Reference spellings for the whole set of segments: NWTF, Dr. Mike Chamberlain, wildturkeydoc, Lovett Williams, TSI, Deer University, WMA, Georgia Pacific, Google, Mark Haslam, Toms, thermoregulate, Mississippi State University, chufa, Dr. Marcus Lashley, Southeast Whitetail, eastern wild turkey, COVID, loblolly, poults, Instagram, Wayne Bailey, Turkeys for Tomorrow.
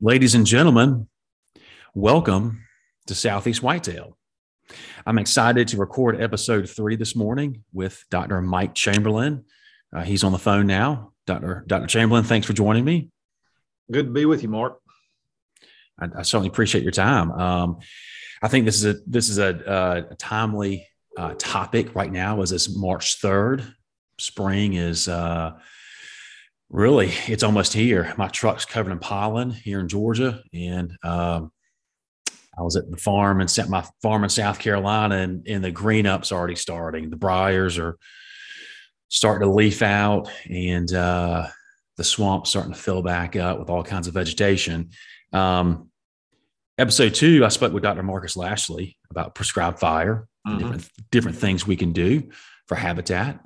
Ladies and gentlemen, welcome to Southeast Whitetail. I'm excited to record episode 3 this morning with Dr. Mike Chamberlain. He's on the phone now. Dr. Chamberlain, thanks for joining me. Good to be with you, Mark. I certainly appreciate your time. I think this is a timely topic right now, as it's March 3rd. Spring is really, it's almost here. My truck's covered in pollen here in Georgia, and I was at the farm and set my farm in South Carolina, and the green up's already starting. The briars are starting to leaf out, and the swamp's starting to fill back up with all kinds of vegetation. Episode 2, I spoke with Dr. Marcus Lashley about prescribed fire, mm-hmm. different things we can do for habitat.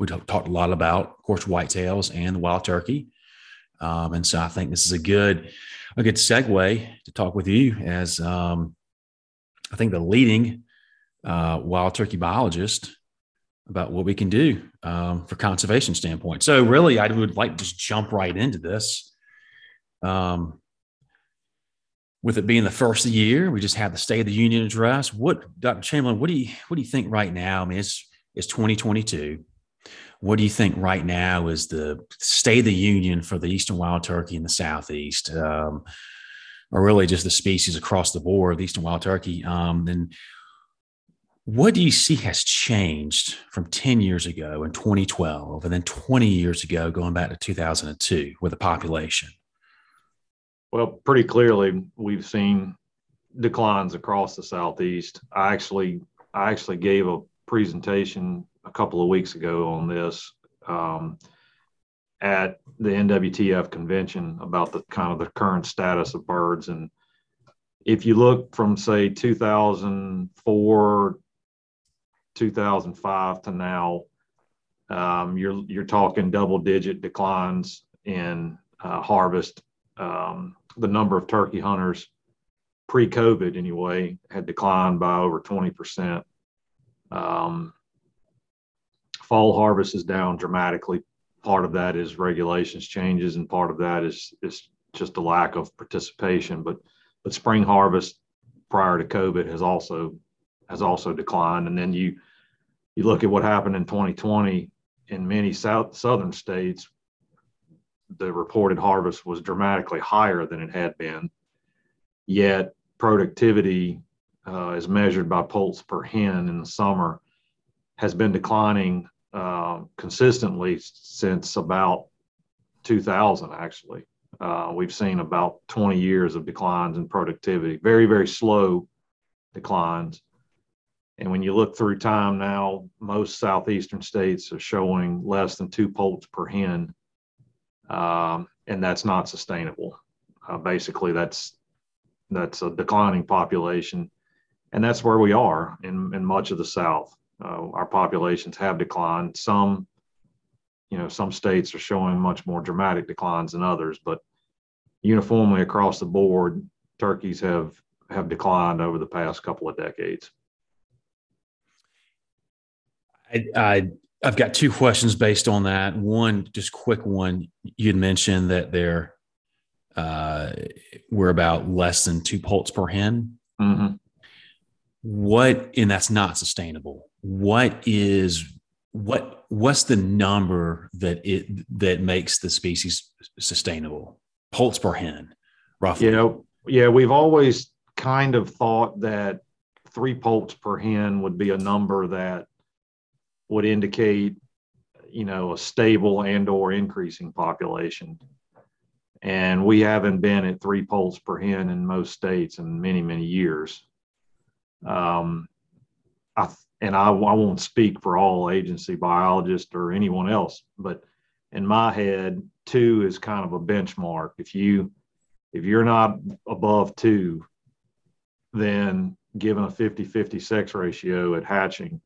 We talked a lot about, of course, whitetails and the wild turkey. And so I think this is a good segue to talk with you, as I think the leading wild turkey biologist, about what we can do for conservation standpoint. So really, I would like to just jump right into this. With it being the first of the year, we just had the State of the Union address. Dr. Chamberlain, what do you think right now? I mean, it's 2022. What do you think right now is the State of the Union for the Eastern wild turkey in the Southeast, or really just the species across the board, the Eastern wild turkey? And what do you see has changed from 10 years ago in 2012, and then 20 years ago, going back to 2002, with the population? Well, pretty clearly, we've seen declines across the Southeast. I actually gave a presentation a couple of weeks ago on this at the NWTF convention about the kind of the current status of birds. And if you look from, say, 2004, 2005 to now, you're talking double-digit declines in harvest. The number of turkey hunters pre-COVID, anyway, had declined by over 20%. Fall harvest is down dramatically. Part of that is regulations changes, and part of that is just a lack of participation. But spring harvest prior to COVID has also declined. And then you look at what happened in 2020 in many southern states. The reported harvest was dramatically higher than it had been, yet productivity as measured by poults per hen in the summer has been declining consistently since about 2000, actually. We've seen about 20 years of declines in productivity, very, very slow declines. And when you look through time now, most southeastern states are showing less than 2 poults per hen. And that's not sustainable. Basically, that's a declining population, and that's where we are in much of the South. Our populations have declined. Some states are showing much more dramatic declines than others, but uniformly across the board, turkeys have declined over the past couple of decades. I've got 2 questions based on that. One, just quick one. You'd mentioned that there were about less than 2 poults per hen. Mm-hmm. And that's not sustainable. What's the number that makes the species sustainable? Poults per hen, roughly. We've always kind of thought that 3 poults per hen would be a number that would indicate, a stable and or increasing population. And we haven't been at 3 poults per hen in most states in many, many years. I won't speak for all agency biologists or anyone else, but in my head, 2 is kind of a benchmark. If you're not above 2, then given a 50-50 sex ratio at hatching,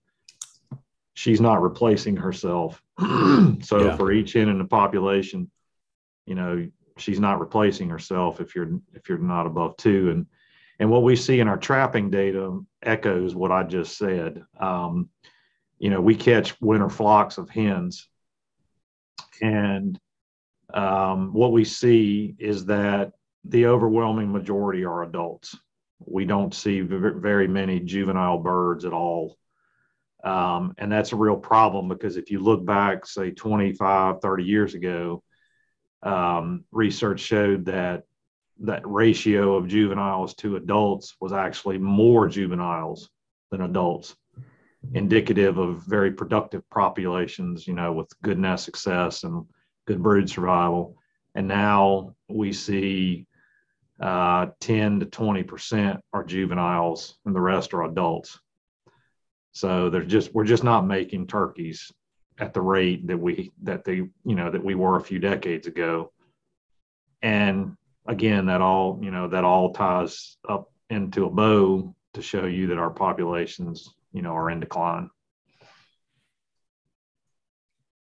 she's not replacing herself. For each hen in the population, she's not replacing herself if you're not above 2. And what we see in our trapping data echoes what I just said. We catch winter flocks of hens, and what we see is that the overwhelming majority are adults. We don't see very many juvenile birds at all. And that's a real problem, because if you look back, say 25, 30 years ago, research showed that that ratio of juveniles to adults was actually more juveniles than adults, indicative of very productive populations, you know, with good nest success and good brood survival. And now we see 10 to 20% are juveniles and the rest are adults. So they're just, we're just not making turkeys at the rate that we were a few decades ago. And again, that all ties up into a bow to show you that our populations, you know, are in decline.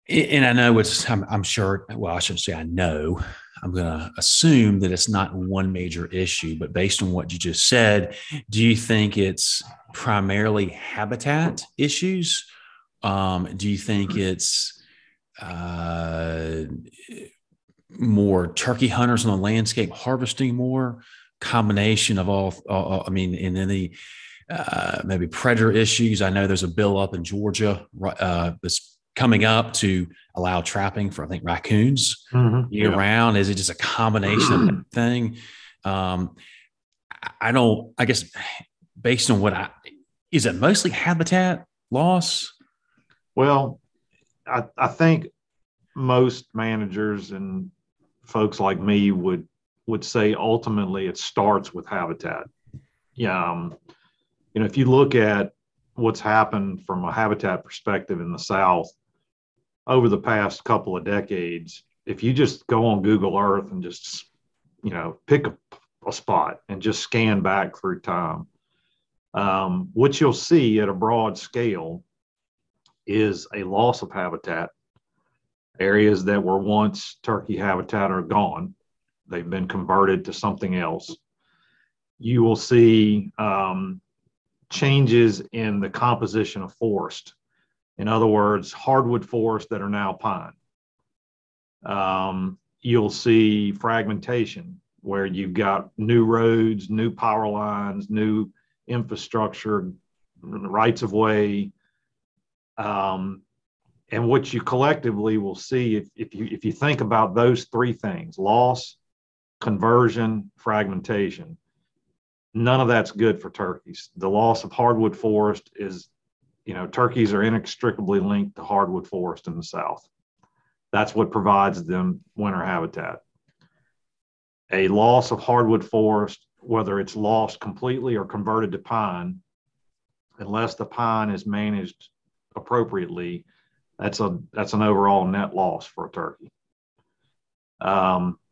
And I know I'm sure, well, I shouldn't say I know, I'm going to assume that it's not one major issue, but based on what you just said, do you think it's primarily habitat issues? Do you think it's more turkey hunters on the landscape harvesting more, combination of all I mean, and then the maybe predator issues? I know there's a bill up in Georgia that's coming up to allow trapping for, I think, raccoons year round. Is it just a combination of that thing? I guess based on is it mostly habitat loss? Well, I think most managers and folks like me would say ultimately it starts with habitat. Yeah. You know, if you look at what's happened from a habitat perspective in the South, over the past couple of decades, if you just go on Google Earth and just, you know, pick a spot and just scan back through time, what you'll see at a broad scale is a loss of habitat. Areas that were once turkey habitat are gone. They've been converted to something else. You will see changes in the composition of forest. In other words, hardwood forests that are now pine. You'll see fragmentation where you've got new roads, new power lines, new infrastructure, rights of way. And what you collectively will see if you think about those three things, loss, conversion, fragmentation, none of that's good for turkeys. The loss of hardwood forest is, you know, turkeys are inextricably linked to hardwood forest in the South. That's what provides them winter habitat. A loss of hardwood forest, whether it's lost completely or converted to pine, unless the pine is managed appropriately, that's an overall net loss for a turkey.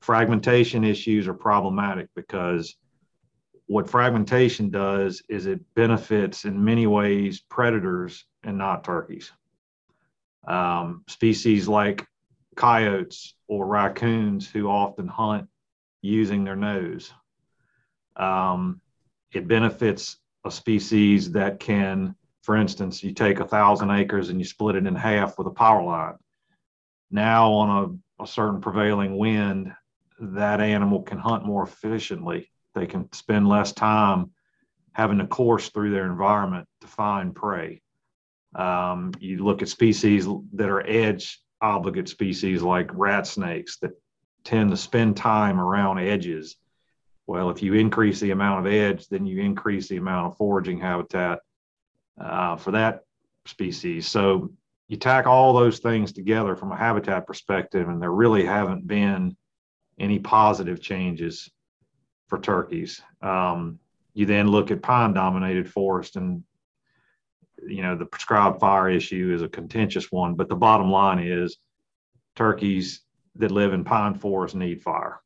Fragmentation issues are problematic because what fragmentation does is it benefits in many ways predators and not turkeys. Species like coyotes or raccoons who often hunt using their nose. It benefits a species that can, for instance, you take 1,000 acres and you split it in half with a power line. Now on a certain prevailing wind, that animal can hunt more efficiently. They can spend less time having to course through their environment to find prey. You look at species that are edge obligate species like rat snakes that tend to spend time around edges. Well, if you increase the amount of edge, then you increase the amount of foraging habitat for that species. So you tack all those things together from a habitat perspective, and there really haven't been any positive changes for turkeys. You then look at pine-dominated forest, and you know the prescribed fire issue is a contentious one, but the bottom line is turkeys that live in pine forests need fire.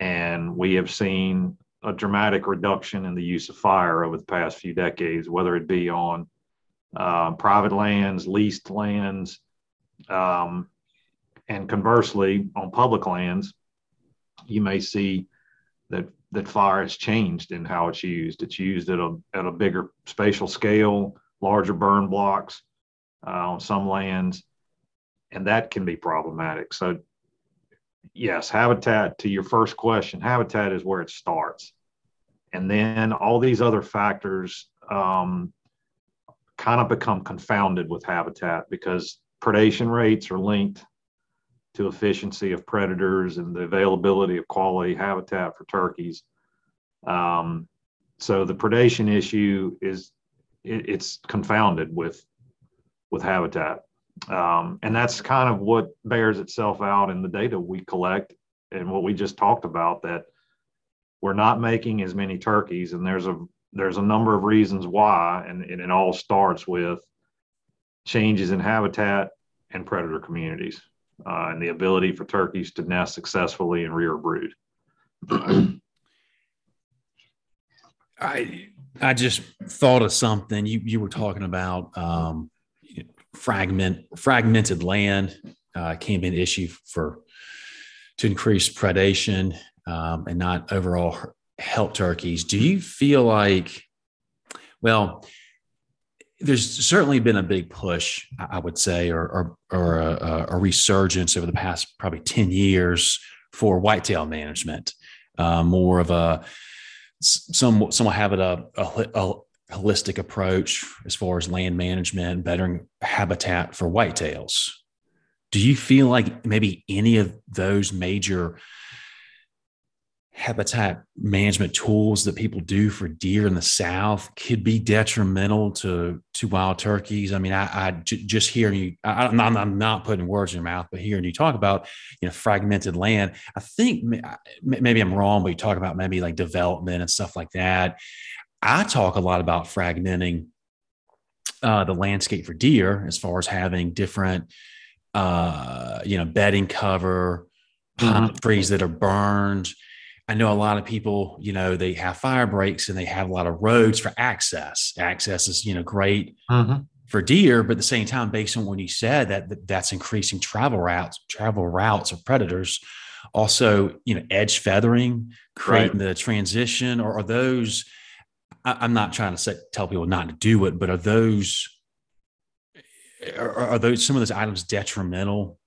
And we have seen a dramatic reduction in the use of fire over the past few decades, whether it be on private lands, leased lands, and conversely on public lands, you may see that fire has changed in how it's used. It's used at a bigger spatial scale, larger burn blocks on some lands, and that can be problematic. So yes, habitat, to your first question, habitat is where it starts. And then all these other factors kind of become confounded with habitat because predation rates are linked to efficiency of predators and the availability of quality habitat for turkeys. So the predation issue is, it's confounded with habitat. And that's kind of what bears itself out in the data we collect and what we just talked about, that we're not making as many turkeys. And there's a number of reasons why, and it all starts with changes in habitat and predator communities, and the ability for turkeys to nest successfully and rear brood. I just thought of something. You were talking about fragmented land can be an issue to increase predation and not overall help turkeys. Do you feel like, well, there's certainly been a big push, I would say, or a resurgence over the past probably 10 years for whitetail management, more of a some will have it a holistic approach as far as land management, bettering habitat for whitetails. Do you feel like maybe any of those major habitat management tools that people do for deer in the South could be detrimental to wild turkeys? I mean, I just hearing you, I'm not putting words in your mouth, but hearing you talk about, fragmented land, I think maybe I'm wrong, but you talk about maybe like development and stuff like that. I talk a lot about fragmenting the landscape for deer as far as having different, bedding cover, pine trees that are burned. I know a lot of people, they have fire breaks and they have a lot of roads for access. Access is, great for deer, but at the same time, based on what you said, that's increasing travel routes of predators. Also, edge feathering, creating the transition, or are those, I'm not trying to tell people not to do it, but are those some of those items detrimental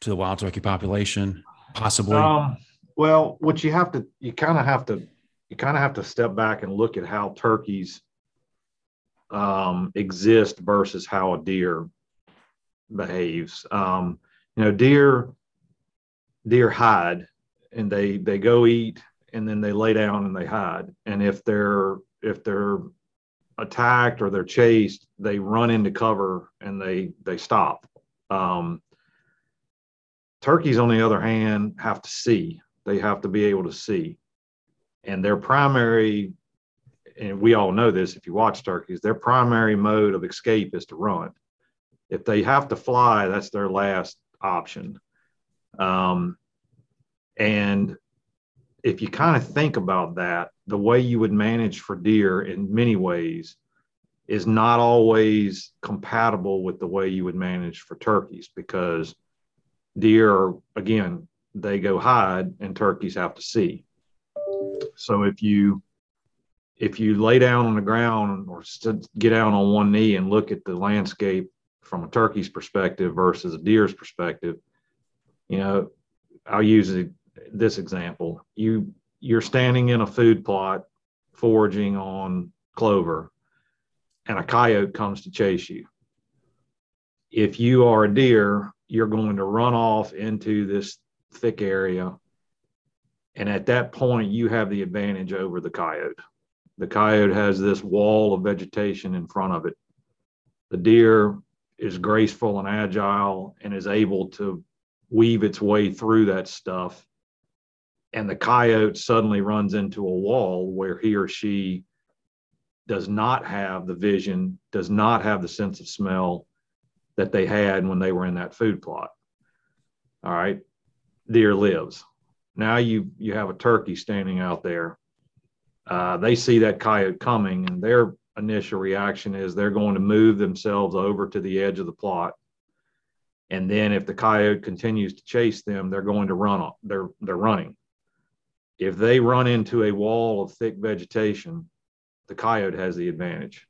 to the wild turkey population possibly? Well, what you kind of have to step back and look at how turkeys exist versus how a deer behaves. Deer hide, and they go eat, and then they lay down and they hide. And if they're attacked or they're chased, they run into cover and they stop. Turkeys, on the other hand, have to see. They have to be able to see. And their primary, and we all know this if you watch turkeys, their primary mode of escape is to run. If they have to fly, that's their last option. And if you kind of think about that, the way you would manage for deer in many ways is not always compatible with the way you would manage for turkeys, because deer, again, they go hide and turkeys have to see. So if you lay down on the ground or get down on one knee and look at the landscape from a turkey's perspective versus a deer's perspective, I'll use this example. You're standing in a food plot foraging on clover and a coyote comes to chase you. If you are a deer, you're going to run off into this thick area, and at that point you have the advantage over the coyote. The coyote has this wall of vegetation in front of it. The deer is graceful and agile and is able to weave its way through that stuff, and the coyote suddenly runs into a wall where he or she does not have the vision, does not have the sense of smell that they had when they were in that food plot. All right, deer lives. Now you have a turkey standing out there. They see that coyote coming, and their initial reaction is they're going to move themselves over to the edge of the plot. And then if the coyote continues to chase them, they're going to run off. They're running. If they run into a wall of thick vegetation, the coyote has the advantage.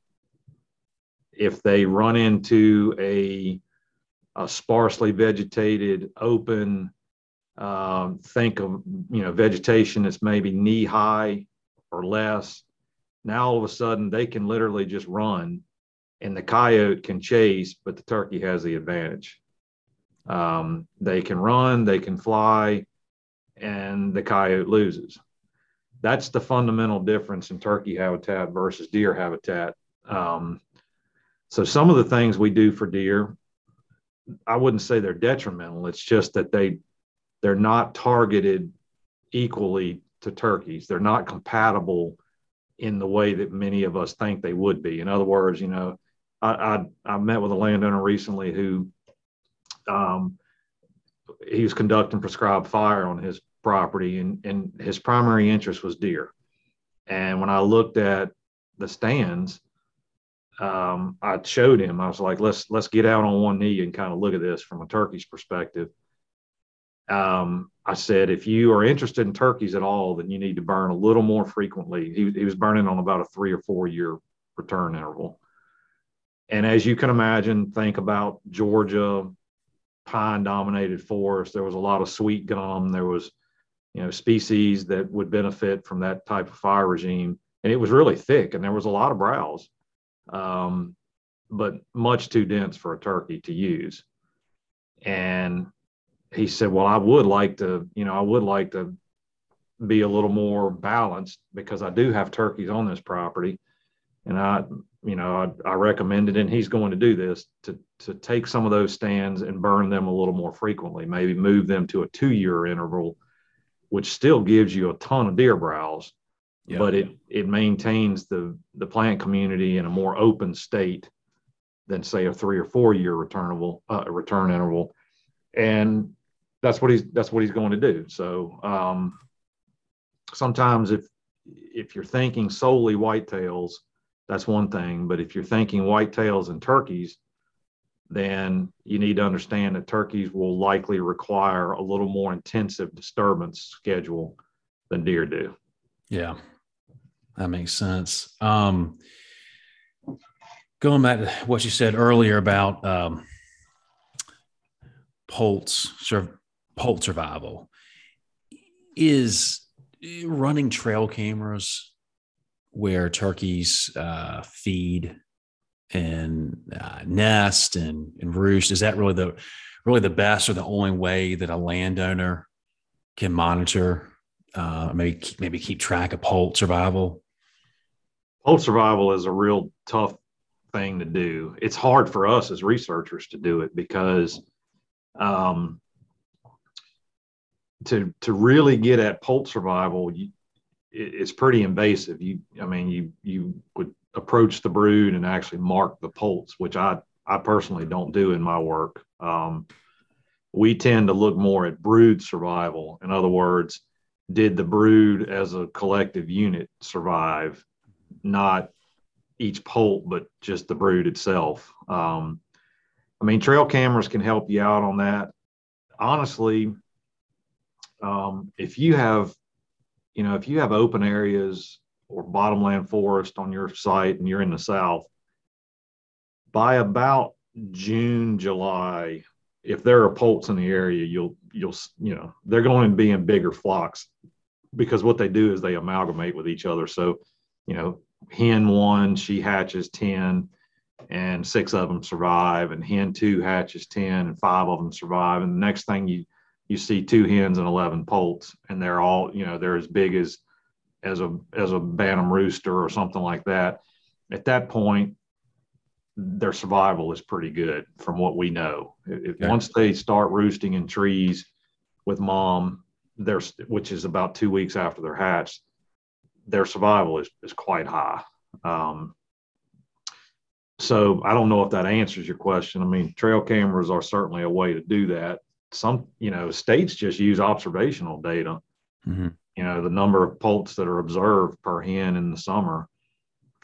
If they run into a sparsely vegetated, open Think of, you know, vegetation that's maybe knee high or less. Now all of a sudden they can literally just run, and the coyote can chase, but the turkey has the advantage. They can run, they can fly, and the coyote loses. That's the fundamental difference in turkey habitat versus deer habitat. So some of the things we do for deer, I wouldn't say they're detrimental. It's just that they're not targeted equally to turkeys. They're not compatible in the way that many of us think they would be. In other words, you know, I met with a landowner recently who he was conducting prescribed fire on his property, and his primary interest was deer. And when I looked at the stands, I showed him, I was like, let's get out on one knee and kind of look at this from a turkey's perspective. I said, if you are interested in turkeys at all, then you need to burn a little more frequently. He was burning on about a 3 or 4 year return interval. And as you can imagine, think about Georgia, pine dominated forest. There was a lot of sweet gum. There was, you know, species that would benefit from that type of fire regime. And it was really thick, and there was a lot of browse, but much too dense for a turkey to use. And he said, well, I would like to be a little more balanced, because I do have turkeys on this property. And I recommended, and he's going to do this, to take some of those stands and burn them a little more frequently, maybe move them to a 2 year interval, which still gives you a ton of deer browse, yeah, but it maintains the plant community in a more open state than, say, a 3 or 4 year return interval. And that's what he's going to do. So sometimes if you're thinking solely whitetails, that's one thing. But if you're thinking whitetails and turkeys, then you need to understand that turkeys will likely require a little more intensive disturbance schedule than deer do. Yeah, that makes sense. Going back to what you said earlier about poult survival, is running trail cameras where turkeys feed and nest and roost, is that really the best or the only way that a landowner can monitor, maybe keep track of poult survival? Poult survival is a real tough thing to do. It's hard for us as researchers to do it, because to really get at poult survival, it's pretty invasive. You would approach the brood and actually mark the poults, which I personally don't do in my work. We tend to look more at brood survival. In other words, did the brood as a collective unit survive, not each poult, but just the brood itself. Trail cameras can help you out on that. Honestly, if you have open areas or bottomland forest on your site and you're in the South, by about June, July, if there are poults in the area, you'll they're going to be in bigger flocks, because what they do is they amalgamate with each other. So, you know, hen one, she hatches 10 and 6 of them survive, and hen two hatches 10 and 5 of them survive. And the next thing you see 2 hens and 11 poults, and they're all, you know, they're as big as a bantam rooster or something like that. At that point, their survival is pretty good from what we know. Once they start roosting in trees with mom, which is about 2 weeks after they're hatched, their survival is quite high. So I don't know if that answers your question. Trail cameras are certainly a way to do that. Some, you know, states just use observational data. Mm-hmm. You know, the number of poults that are observed per hen in the summer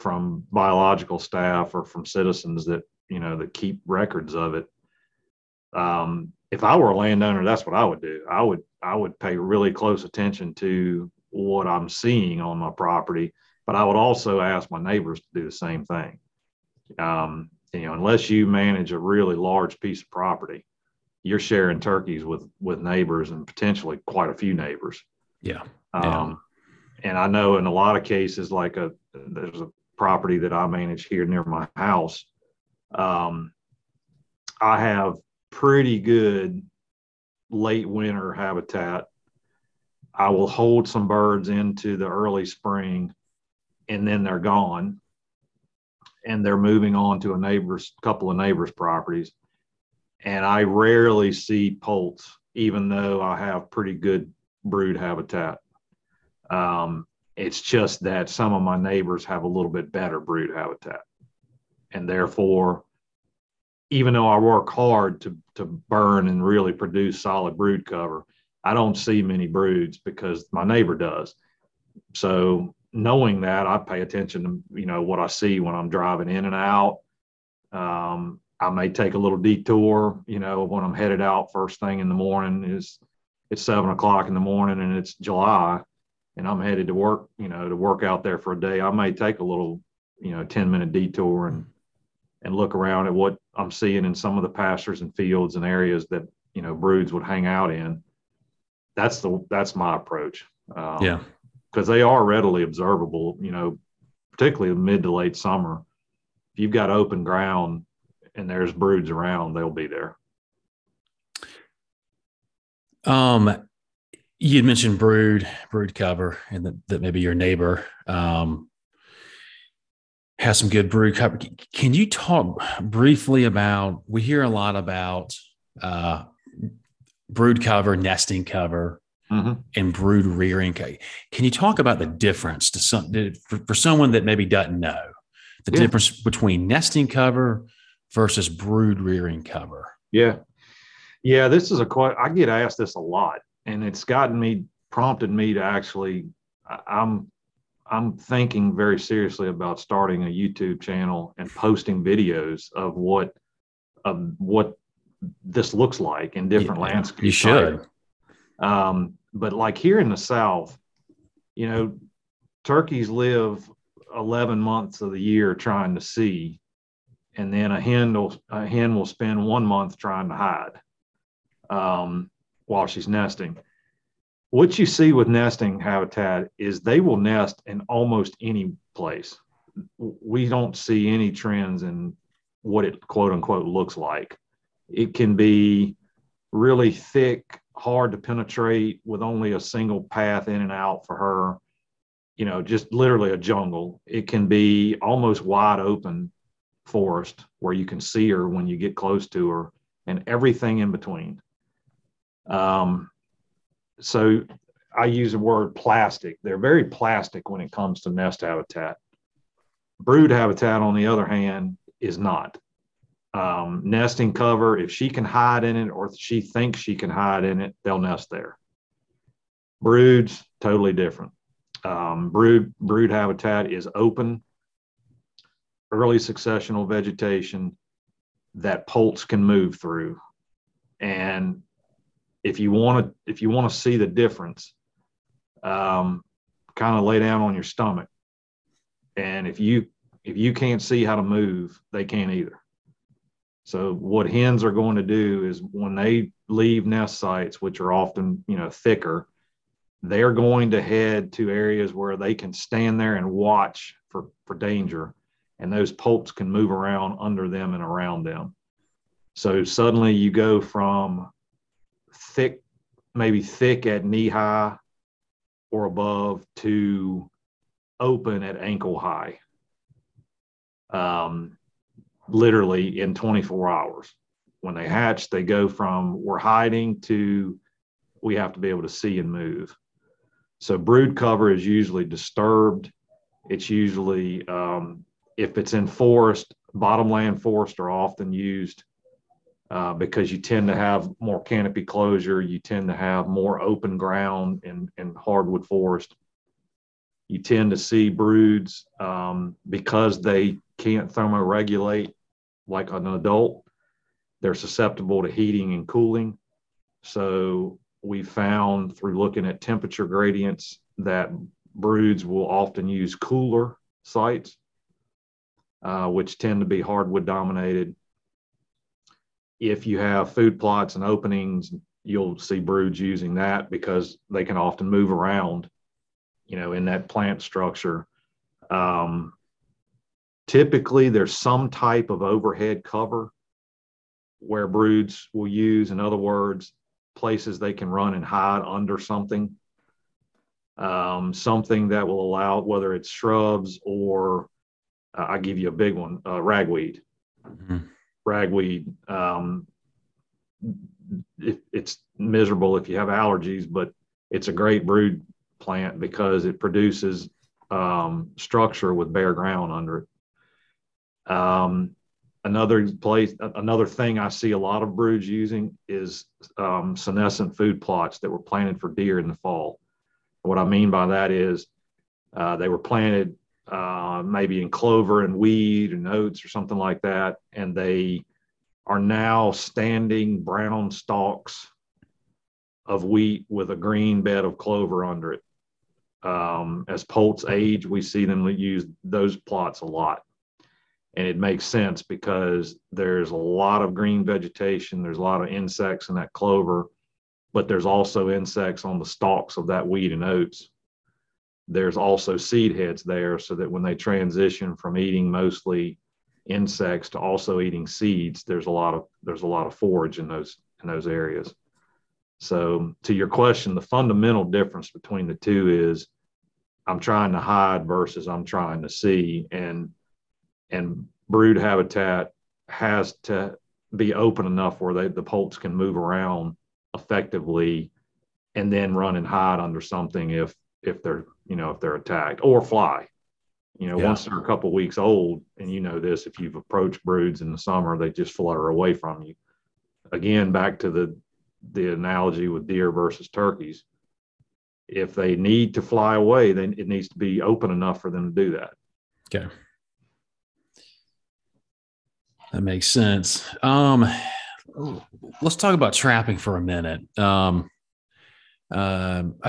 from biological staff or from citizens that keep records of it. If I were a landowner, that's what I would do. I would pay really close attention to what I'm seeing on my property, but I would also ask my neighbors to do the same thing. Unless you manage a really large piece of property, you're sharing turkeys with neighbors and potentially quite a few neighbors. Yeah. And I know in a lot of cases, like there's a property that I manage here near my house. I have pretty good late winter habitat. I will hold some birds into the early spring, and then they're gone, and they're moving on to a couple of neighbors' properties. And I rarely see poults, even though I have pretty good brood habitat. It's just that some of my neighbors have a little bit better brood habitat. And therefore, even though I work hard to burn and really produce solid brood cover, I don't see many broods because my neighbor does. So knowing that, I pay attention to, what I see when I'm driving in and out. I may take a little detour, when I'm headed out first thing in the morning. It's 7:00 in the morning and it's July and I'm headed to work, to work out there for a day. I may take a little, 10-minute detour and look around at what I'm seeing in some of the pastures and fields and areas that, broods would hang out in. That's my approach. Because they are readily observable, particularly mid to late summer. If you've got open ground and there's broods around, they'll be there. You'd mentioned brood cover, and that maybe your neighbor has some good brood cover. Can you talk briefly about, we hear a lot about brood cover, nesting cover, mm-hmm. and brood rearing. Can you talk about the difference for someone that maybe doesn't know the difference between nesting cover versus brood rearing cover? Yeah. This is I get asked this a lot, and it's prompted me to actually, I'm thinking very seriously about starting a YouTube channel and posting videos of what this looks like in different landscapes. You should. But like here in the South, turkeys live 11 months of the year trying to see, and then a hen will spend 1 month trying to hide while she's nesting. What you see with nesting habitat is they will nest in almost any place. We don't see any trends in what it quote unquote looks like. It can be really thick, hard to penetrate with only a single path in and out for her, just literally a jungle. It can be almost wide open forest where you can see her when you get close to her, and everything in between. So I use the word plastic. They're very plastic when it comes to nest habitat. Brood habitat, on the other hand, is not. Nesting cover, if she can hide in it or if she thinks she can hide in it, they'll nest there. Broods, totally different. Brood habitat is open, early successional vegetation that poults can move through. And if you want to see the difference, kind of lay down on your stomach. And if you can't see how to move, they can't either. So what hens are going to do is when they leave nest sites, which are often, thicker, they're going to head to areas where they can stand there and watch for danger. And those poults can move around under them and around them. So suddenly you go from maybe thick at knee high or above to open at ankle high. Literally in 24 hours. When they hatch, they go from we're hiding to we have to be able to see and move. So brood cover is usually disturbed. It's usually, if it's in forest, bottomland forest are often used because you tend to have more canopy closure. You tend to have more open ground in hardwood forest. You tend to see broods because they can't thermoregulate like an adult. They're susceptible to heating and cooling. So we found through looking at temperature gradients that broods will often use cooler sites, which tend to be hardwood dominated. if you have food plots and openings, you'll see broods using that because they can often move around, you know, in that plant structure. Typically, there's some type of overhead cover where broods will use, in other words, places they can run and hide under something, something that will allow, whether it's shrubs or, I'll give you a big one, ragweed. Mm-hmm. Ragweed, it's miserable if you have allergies, but it's a great brood plant because it produces structure with bare ground under it. Another thing I see a lot of broods using is senescent food plots that were planted for deer in the fall. What I mean by that is they were planted maybe in clover and wheat and oats or something like that, and they are now standing brown stalks of wheat with a green bed of clover under it. As poults age, we see them use those plots a lot. And it makes sense because there's a lot of green vegetation. There's a lot of insects in that clover, but there's also insects on the stalks of that wheat and oats. There's also seed heads there so that when they transition from eating mostly insects to also eating seeds, there's a lot of forage in those areas. So to your question, the fundamental difference between the two is I'm trying to hide versus I'm trying to see, and brood habitat has to be open enough where the poults can move around effectively and then run and hide under something if they're attacked or fly. Once they're a couple of weeks old, and you know this, if you've approached broods in the summer, they just flutter away from you. Again, back to the analogy with deer versus turkeys. If they need to fly away, then it needs to be open enough for them to do that. Okay. That makes sense. Let's talk about trapping for a minute. I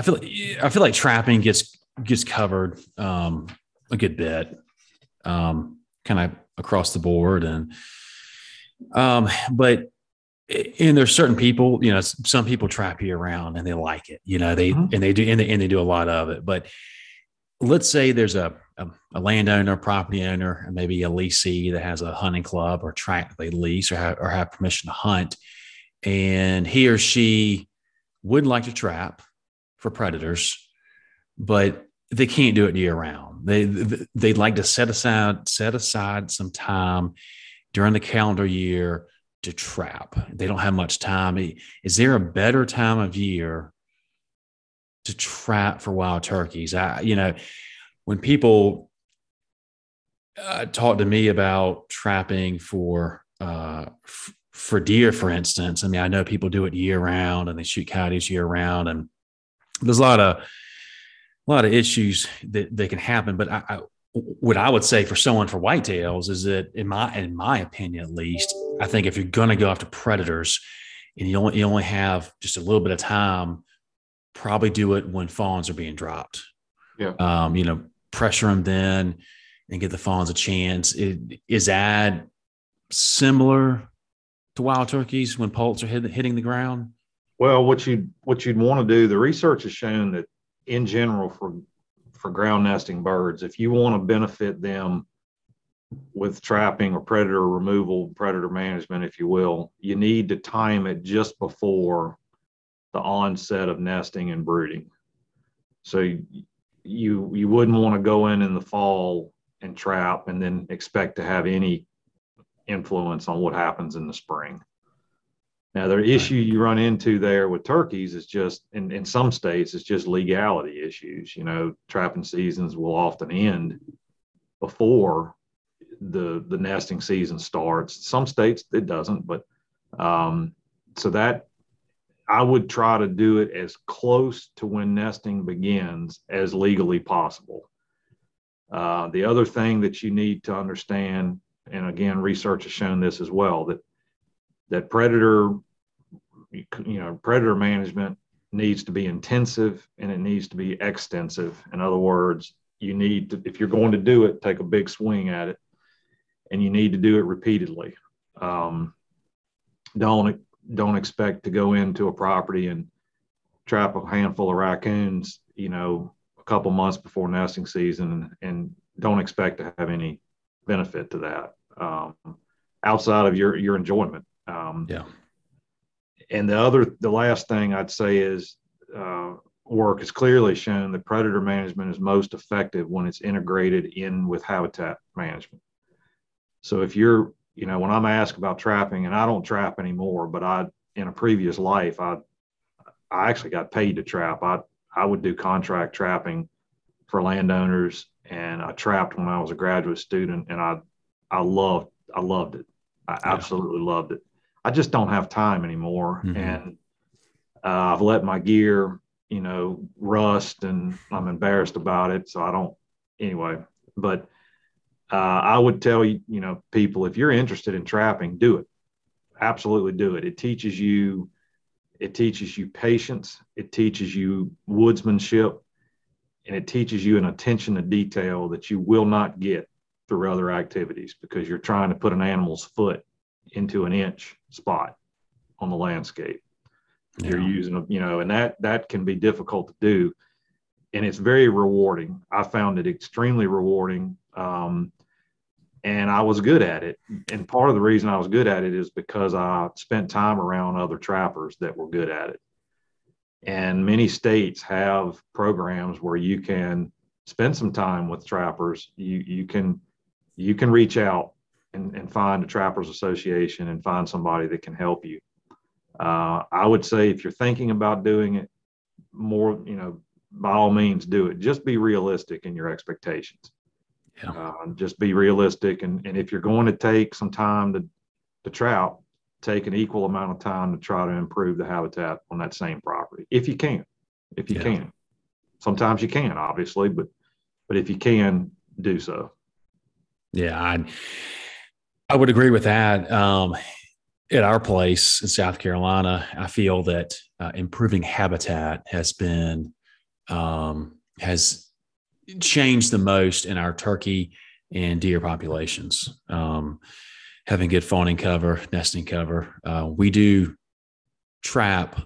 feel like trapping gets covered a good bit, kind of across the board, and but there's certain people, you know, some people trap you around and they like it, you know, they mm-hmm. and they do a lot of it. But let's say there's a landowner, property owner, and maybe a leasee that has a hunting club or track they lease or have permission to hunt, and he or she would like to trap for predators, but they can't do it year round. They'd like to set aside some time during the calendar year to trap. They don't have much time. Is there a better time of year to trap for wild turkeys? When people talk to me about trapping for deer, for instance, I mean, I know people do it year round and they shoot coyotes year round, and there's a lot of issues that can happen. But what I would say for whitetails is that in my opinion, at least, I think if you're going to go after predators and you only have just a little bit of time, probably do it when fawns are being dropped. Yeah. Pressure them then and give the fawns a chance. Is that similar to wild turkeys when poults are hitting the ground? Well, what you'd want to do, the research has shown that in general for ground nesting birds, if you want to benefit them with trapping or predator removal, predator management, if you will, you need to time it just before the onset of nesting and brooding. So you wouldn't want to go in the fall and trap and then expect to have any influence on what happens in the spring. Now, the issue you run into there with turkeys is just, in some states, it's just legality issues. You know, trapping seasons will often end before the nesting season starts. Some states it doesn't, but so that I would try to do it as close to when nesting begins as legally possible. The other thing that you need to understand, and again, research has shown this as well, that predator management needs to be intensive and it needs to be extensive. In other words, you need to, if you're going to do it, take a big swing at it, and you need to do it repeatedly. don't expect to go into a property and trap a handful of raccoons, you know, a couple months before nesting season, and don't expect to have any benefit to that outside of your enjoyment. Yeah. And the last thing I'd say is work has clearly shown that predator management is most effective when it's integrated in with habitat management. So if you're, you know, when I'm asked about trapping, and I don't trap anymore, but in a previous life, I actually got paid to trap. I would do contract trapping for landowners, and I trapped when I was a graduate student, and I loved it. I absolutely loved it. I just don't have time anymore. Mm-hmm. And I've let my gear, you know, rust, and I'm embarrassed about it. So I don't, anyway, but I would tell you, you know, people, if you're interested in trapping, do it. Absolutely do it. It teaches you patience. It teaches you woodsmanship, and it teaches you an attention to detail that you will not get through other activities, because you're trying to put an animal's foot into an inch spot on the landscape. Yeah. You're using, you know, and that can be difficult to do. And it's very rewarding. I found it extremely rewarding. And I was good at it. And part of the reason I was good at it is because I spent time around other trappers that were good at it. And many states have programs where you can spend some time with trappers. You can reach out and find a trappers association and find somebody that can help you. I would say if you're thinking about doing it more, you know, by all means do it. Just be realistic in your expectations. Yeah. Just be realistic. And if you're going to take some time to trout, take an equal amount of time to try to improve the habitat on that same property. If you can, sometimes you can, obviously, but if you can, do so. Yeah. I would agree with that. At our place in South Carolina, I feel that improving habitat has changed the most in our turkey and deer populations. Having good fawning cover, nesting cover. We do trap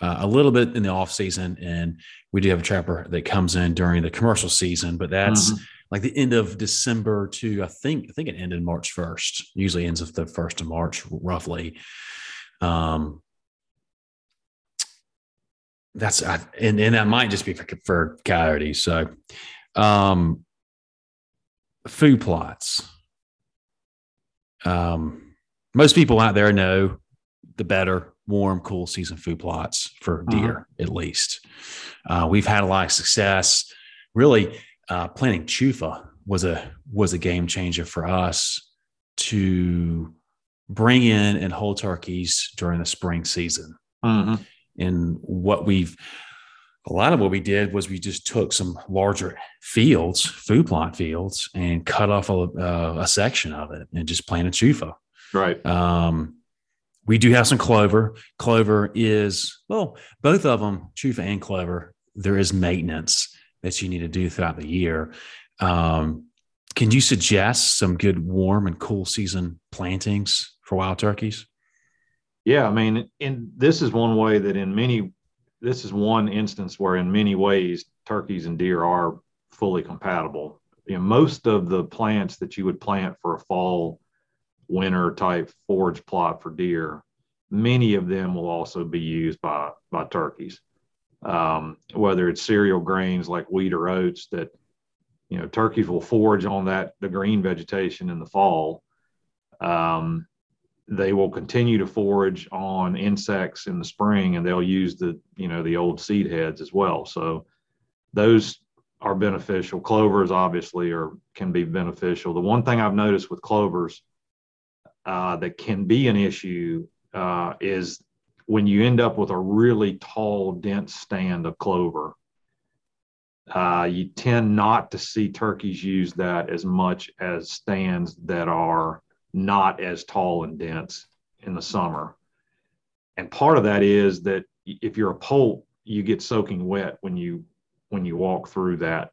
a little bit in the off season, and we do have a trapper that comes in during the commercial season, but that's like the end of December to, I think it ended March 1st, usually ends of the 1st of March, roughly. And that might just be for coyotes. So food plots. Most people out there know the better warm, cool season food plots for deer, at least. We've had a lot of success. Really, planting chufa was a game changer for us to bring in and hold turkeys during the spring season. Mm-hmm. And what we did was we just took some larger fields, food plot fields, and cut off a section of it and just planted chufa. Right. We do have some clover. Clover is, well, both of them, chufa and clover, there is maintenance that you need to do throughout the year. Can you suggest some good warm and cool season plantings for wild turkeys? Yeah, I mean, and this is one instance where in many ways turkeys and deer are fully compatible. You know, most of the plants that you would plant for a fall, winter type forage plot for deer, many of them will also be used by turkeys. Whether it's cereal grains like wheat or oats that, you know, turkeys will forage on the green vegetation in the fall. They will continue to forage on insects in the spring, and they'll use the old seed heads as well. So those are beneficial. Clovers obviously can be beneficial. The one thing I've noticed with clovers that can be an issue is when you end up with a really tall, dense stand of clover, you tend not to see turkeys use that as much as stands that are not as tall and dense in the summer. And part of that is that if you're a poult, you get soaking wet when you walk through that.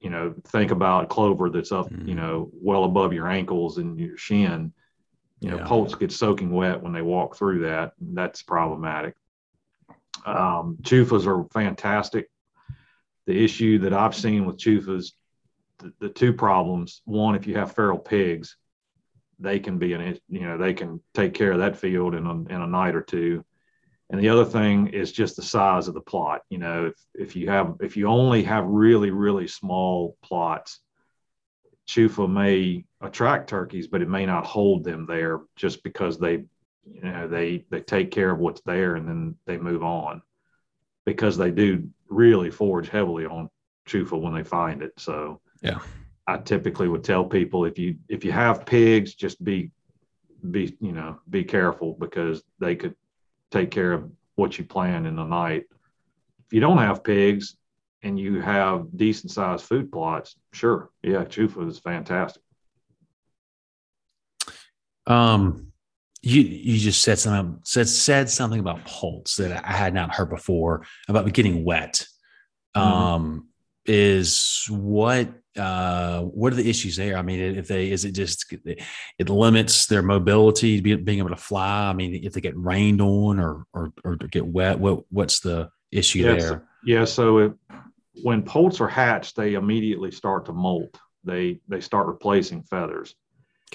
You know, think about clover that's up, you know, well above your ankles and your shin. You know, colts get soaking wet when they walk through that. And that's problematic. Chufas are fantastic. The issue that I've seen with chufas, the two problems. One, if you have feral pigs, they can be they can take care of that field in a night or two. And the other thing is just the size of the plot. You know, if you only have really, really small plots, chufa may attract turkeys, but it may not hold them there just because they take care of what's there and then they move on, because they do really forage heavily on chufa when they find it. So yeah, I typically would tell people, if you have pigs, just be careful, because they could take care of what you plan in the night. If you don't have pigs and you have decent sized food plots, sure. Yeah. Chufa is fantastic. You just said something about poults that I had not heard before, about getting wet. Is what are the issues there? I mean, it limits their mobility, being able to fly. I mean, if they get rained on or get wet, what's the issue there? Yeah. So when poults are hatched, they immediately start to molt. They start replacing feathers.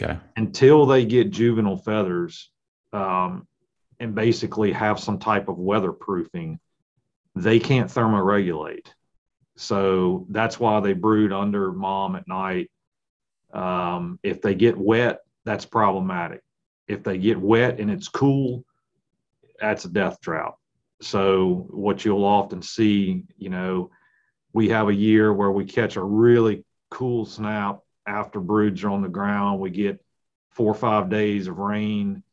Okay. Until they get juvenile feathers, and basically have some type of weatherproofing, they can't thermoregulate. So that's why they brood under mom at night. If they get wet, that's problematic. If they get wet and it's cool, that's a death trap. So what you'll often see, we have a year where we catch a really cool snap after broods are on the ground. We get 4 or 5 days of rain,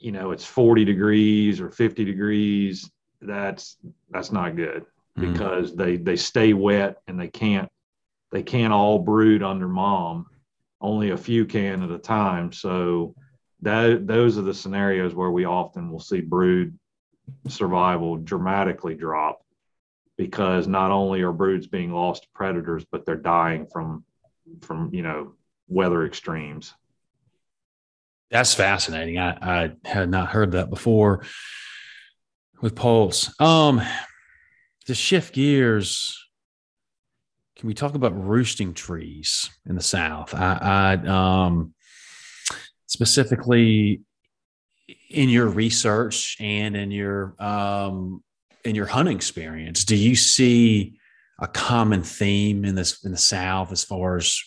it's 40 degrees or 50 degrees. That's not good, because they stay wet and they can't all brood under mom. Only a few can at a time. So those are the scenarios where we often will see brood survival dramatically drop, because not only are broods being lost to predators, but they're dying from weather extremes. That's fascinating. I had not heard that before with poults. To shift gears, can we talk about roosting trees in the South? I specifically in your research and in your hunting experience, do you see a common theme in the South as far as,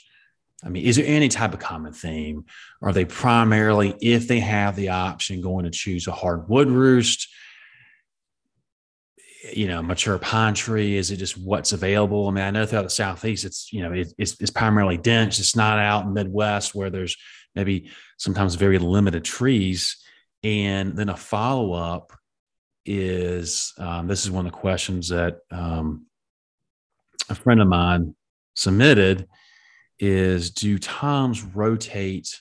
is there any type of common theme? Are they primarily, if they have the option, going to choose a hardwood roost, mature pine tree? Is it just what's available? I know throughout the Southeast, it's primarily dense. It's not out in Midwest where there's maybe sometimes very limited trees. And then a follow-up is, this is one of the questions that a friend of mine submitted, is do toms rotate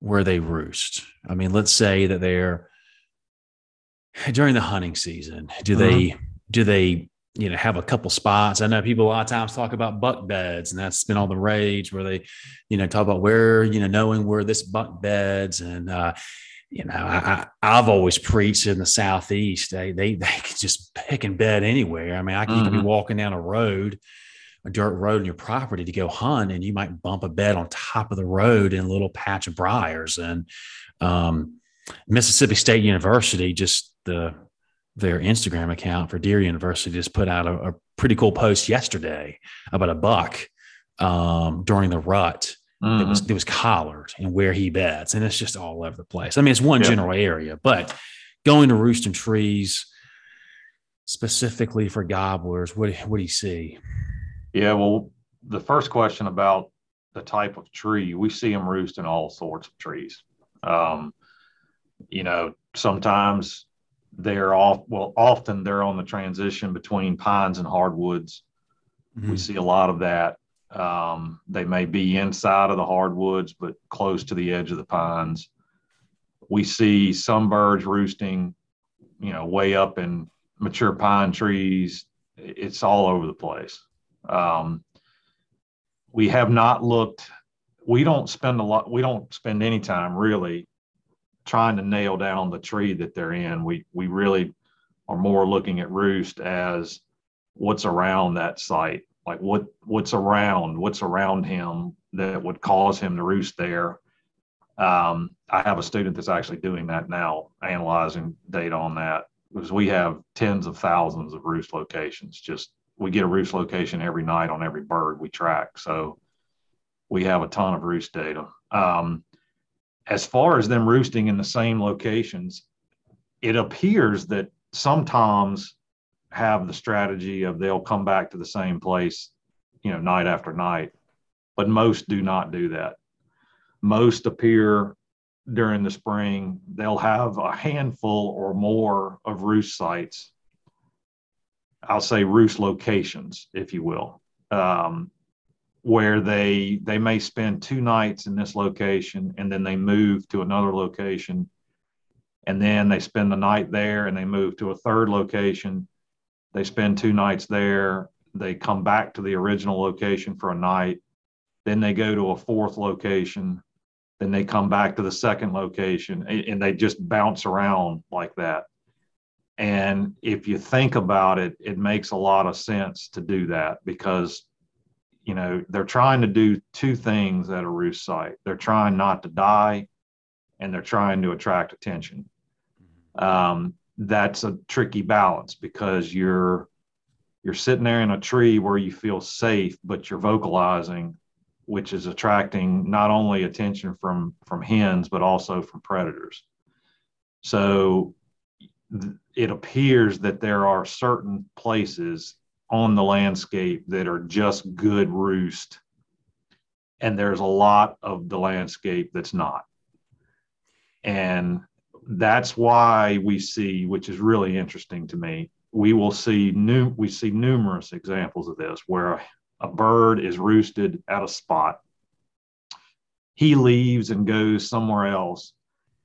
where they roost? Let's say that they're during the hunting season, do they have a couple spots? I know people a lot of times talk about buck beds, and that's been all the rage, where they, talk about where, knowing where this buck beds. And, I've always preached in the Southeast, they can just pick and bed anywhere. You could be walking down a dirt road on your property to go hunt, and you might bump a bed on top of the road in a little patch of briars. And, Mississippi State University, just their Instagram account for Deer University, just put out a pretty cool post yesterday about a buck during the rut. It was collared and where he beds, and it's just all over the place. It's one general area, but going to roosting trees specifically for gobblers, what do you see? Yeah, well, the first question about the type of tree, we see them roost in all sorts of trees. Sometimes often they're on the transition between pines and hardwoods. We see a lot of that. They may be inside of the hardwoods, but close to the edge of the pines. We see some birds roosting, way up in mature pine trees. It's all over the place. We have not looked we don't spend any time really trying to nail down the tree that they're in. We really are more looking at roost as what's around that site, like what's around him that would cause him to roost there. I have a student that's actually doing that now, analyzing data on that, because we have tens of thousands of roost locations. Just, we get a roost location every night on every bird we track. So we have a ton of roost data. As far as them roosting in the same locations, it appears that sometimes have the strategy of they'll come back to the same place, you know, night after night, but most do not do that. Most appear during the spring, they'll have a handful or more of roost sites. I'll say roost locations, if you will, where they may spend two nights in this location and then they move to another location, and then they spend the night there and they move to a third location. They spend two nights there. They come back to the original location for a night. Then they go to a fourth location. Then they come back to the second location, and they just bounce around like that. And if you think about it, it makes a lot of sense to do that, because, you know, they're trying to do two things at a roost site. They're trying not to die, and they're trying to attract attention. That's a tricky balance, because you're sitting there in a tree where you feel safe, but you're vocalizing, which is attracting not only attention from hens, but also from predators. So it appears that there are certain places on the landscape that are just good roost, and there's a lot of the landscape that's not. And that's why we see, which is really interesting to me, we see numerous examples of this, where a bird is roosted at a spot, he leaves and goes somewhere else,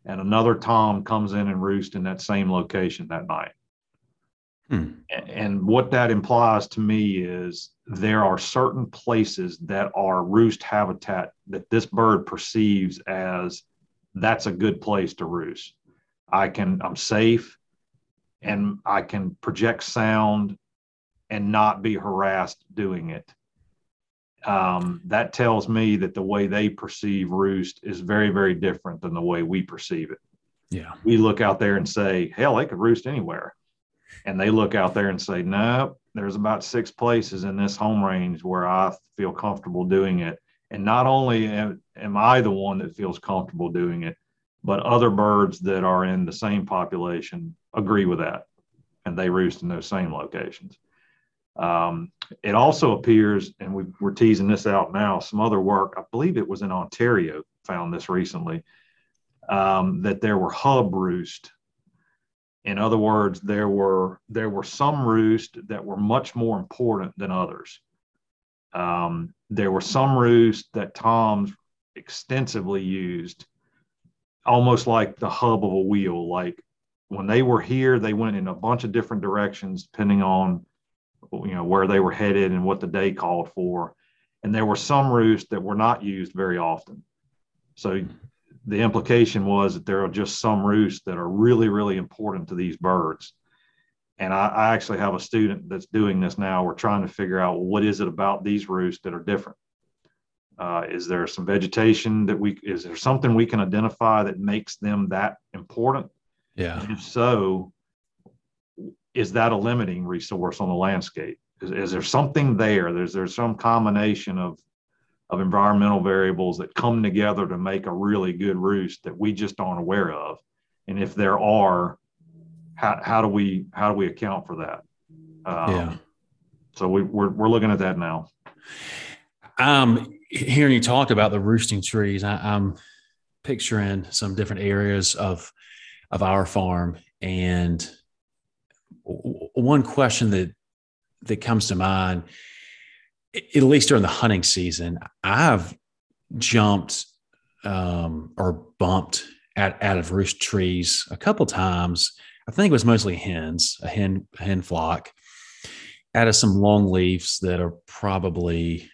and another tom comes in and roosts in that same location that night. And what that implies to me is there are certain places that are roost habitat that this bird perceives as, that's a good place to roost. I'm safe, and I can project sound and not be harassed doing it. That tells me that the way they perceive roost is very, very different than the way we perceive it. Yeah. We look out there and say, hell, they could roost anywhere. And they look out there and say, no, there's about six places in this home range where I feel comfortable doing it. And not only am I the one that feels comfortable doing it, but other birds that are in the same population agree with that, and they roost in those same locations. It also appears, and we're teasing this out now, some other work, I believe it was in Ontario, found this recently, that there were hub roost. In other words, there were some roost that were much more important than others. There were some roost that toms extensively used, almost like the hub of a wheel. Like when they were here, they went in a bunch of different directions depending on, you know, where they were headed and what the day called for. And there were some roost that were not used very often. So the implication was that there are just some roosts that are really, really important to these birds. And I actually have a student that's doing this now. We're trying to figure out, what is it about these roosts that are different? Is there some vegetation is there something we can identify that makes them that important? Yeah. And if so, is that a limiting resource on the landscape? Is there something there? There's some combination of environmental variables that come together to make a really good roost that we just aren't aware of. And if there are, how do we account for that? So we're looking at that now. Hearing you talk about the roosting trees, I'm picturing some different areas of our farm. And one question that comes to mind, at least during the hunting season, I've jumped or bumped out of roost trees a couple times. I think it was mostly hens, a hen flock, out of some long leaves that are probably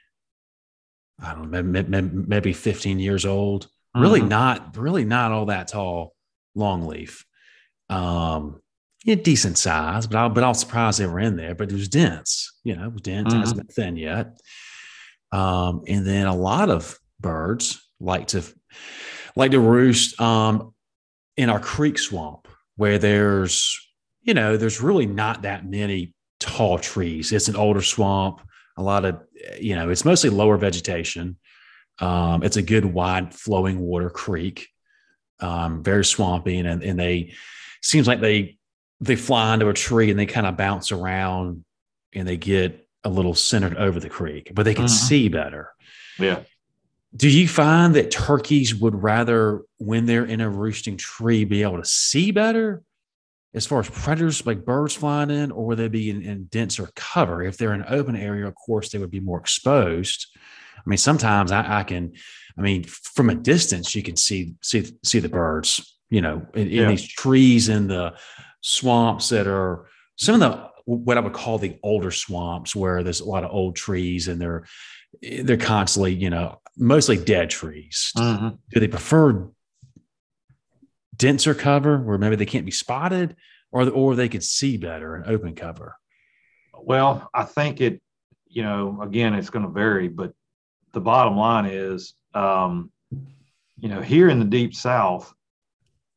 I don't know, maybe 15 years old, really not all that tall, longleaf, decent size, but I was surprised they were in there, but it was dense, hasn't been thin yet. And then a lot of birds like to roost, in our creek swamp where there's really not that many tall trees. It's an older swamp. A lot of, it's mostly lower vegetation. It's a good wide flowing water creek, very swampy. And they seems like they fly into a tree and they kind of bounce around and they get a little centered over the creek, but they can see better. Yeah. Do you find that turkeys would rather, when they're in a roosting tree, be able to see better as far as predators, like birds flying in, or would they be in denser cover? If they're in an open area, of course, they would be more exposed. I mean, sometimes I can, from a distance, you can see the birds, in these trees in the swamps that are some of the, what I would call the older swamps, where there's a lot of old trees and they're constantly, mostly dead trees. Do they prefer denser cover where maybe they can't be spotted, or they could see better in open cover? Well, I think it, again, it's going to vary, but the bottom line is, here in the Deep South,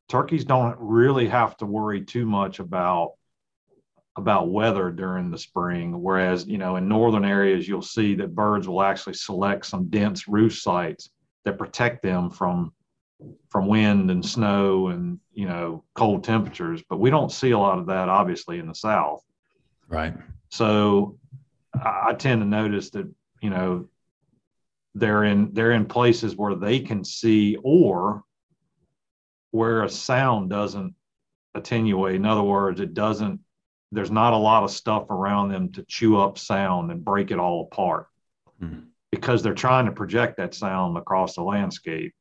turkeys don't really have to worry too much about weather during the spring. Whereas, in northern areas, you'll see that birds will actually select some dense roost sites that protect them from wind and snow and, cold temperatures. But we don't see a lot of that, obviously, in the South. Right. So I tend to notice that, they're in places where they can see, or where a sound doesn't attenuate. In other words, there's not a lot of stuff around them to chew up sound and break it all apart, because they're trying to project that sound across the landscape.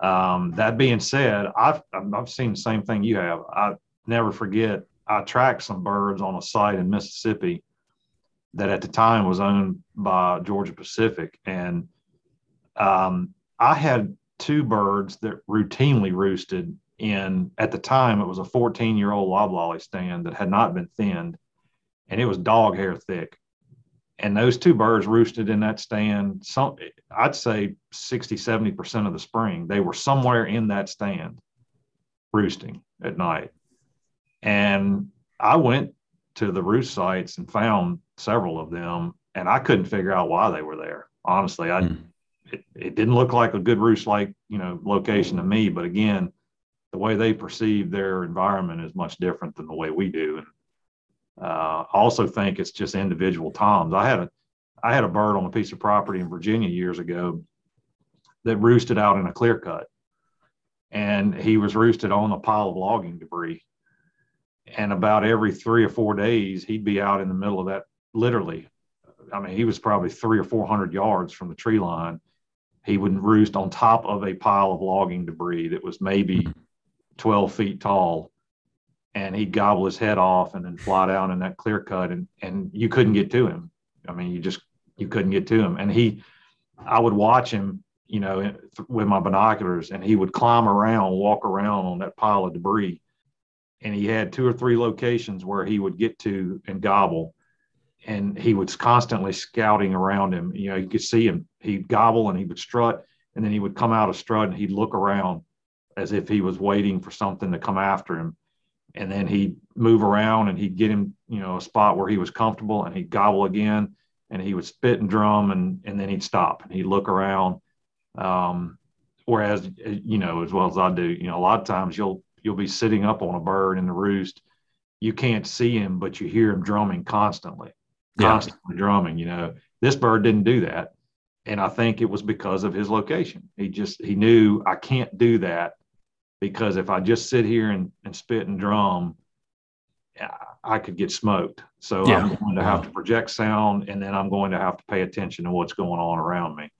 That being said, I've seen the same thing you have. I never forget, I tracked some birds on a site in Mississippi that at the time was owned by Georgia Pacific. And I had two birds that routinely roosted in, at the time, it was a 14-year-old loblolly stand that had not been thinned, and it was dog hair thick. And those two birds roosted in that stand, I'd say 60, 70% of the spring. They were somewhere in that stand roosting at night. And I went to the roost sites and found several of them, and I couldn't figure out why they were there. Honestly, it didn't look like a good roost, location to me. But again, the way they perceive their environment is much different than the way we do. And I also think it's just individual toms. I had a bird on a piece of property in Virginia years ago that roosted out in a clear cut, and he was roosted on a pile of logging debris. And about every 3 or 4 days, he'd be out in the middle of that. Literally, he was probably 300 or 400 yards from the tree line. He would roost on top of a pile of logging debris that was maybe 12 feet tall, and he'd gobble his head off and then fly down in that clear cut, and you couldn't get to him. You couldn't get to him. And I would watch him, with my binoculars, and he would climb around, walk around on that pile of debris. And he had 2 or 3 locations where he would get to and gobble, and he was constantly scouting around him. You could see him, he'd gobble and he would strut, and then he would come out of strut and he'd look around as if he was waiting for something to come after him. And then he'd move around and he'd get him, a spot where he was comfortable, and he'd gobble again, and he would spit and drum, and then he'd stop and he'd look around. Whereas, as well as I do, a lot of times you'll be sitting up on a bird in the roost. You can't see him, but you hear him drumming constantly drumming. This bird didn't do that. And I think it was because of his location. He knew, I can't do that, because if I just sit here and spit and drum, I could get smoked. So I'm going to have to project sound, and then I'm going to have to pay attention to what's going on around me.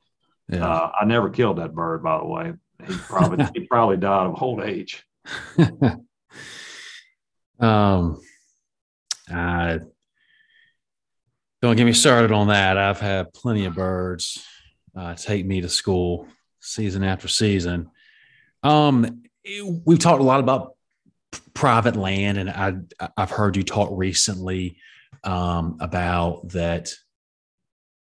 Yeah. I never killed that bird, by the way. He probably died of old age. Don't get me started on that. I've had plenty of birds take me to school season after season. We've talked a lot about private land, and I've heard you talk recently about that.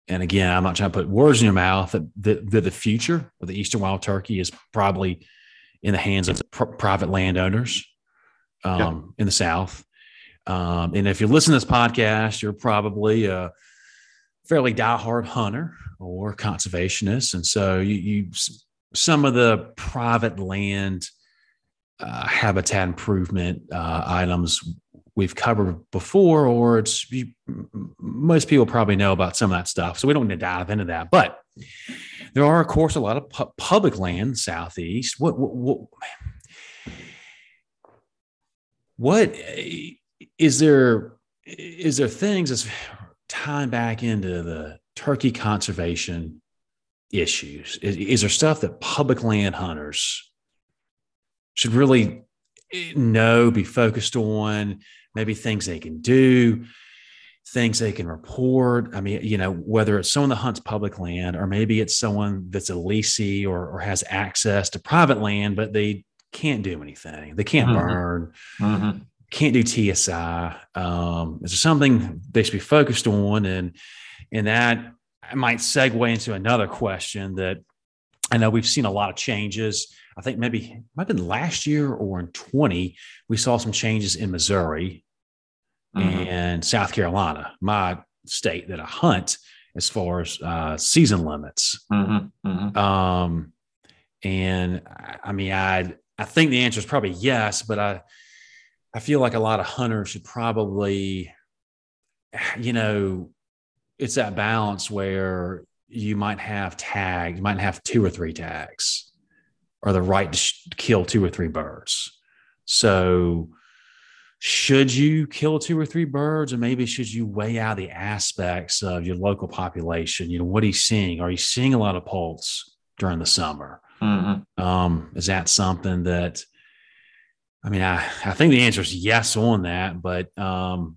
And again, I'm not trying to put words in your mouth, that the future of the Eastern wild turkey is probably in the hands of private landowners in the South. And if you listen to this podcast, you're probably a fairly diehard hunter or conservationist. And so you some of the private land habitat improvement items we've covered before, or most people probably know about some of that stuff. So we don't need to dive into that, but there are, of course, a lot of public land Southeast. What is there things that's tying back into the turkey conservation issues? Is there stuff that public land hunters should really know, be focused on, maybe things they can do, things they can report? I mean, whether it's someone that hunts public land, or maybe it's someone that's a leasee or has access to private land, but they can't do anything. They can't burn, can't do TSI. Is there something they should be focused on? And that might segue into another question that I know we've seen a lot of changes. I think maybe it might have been last year or in 20, we saw some changes in Missouri and South Carolina, my state that I hunt, as far as season limits. And I mean, I think the answer is probably yes, but I feel like a lot of hunters should probably, it's that balance where you might have tags, you might have 2 or 3 tags, or the right to kill 2 or 3 birds. So should you kill 2 or 3 birds, or maybe should you weigh out the aspects of your local population? What are you seeing? Are you seeing a lot of poults during the summer? Is that something that, I think the answer is yes on that, but now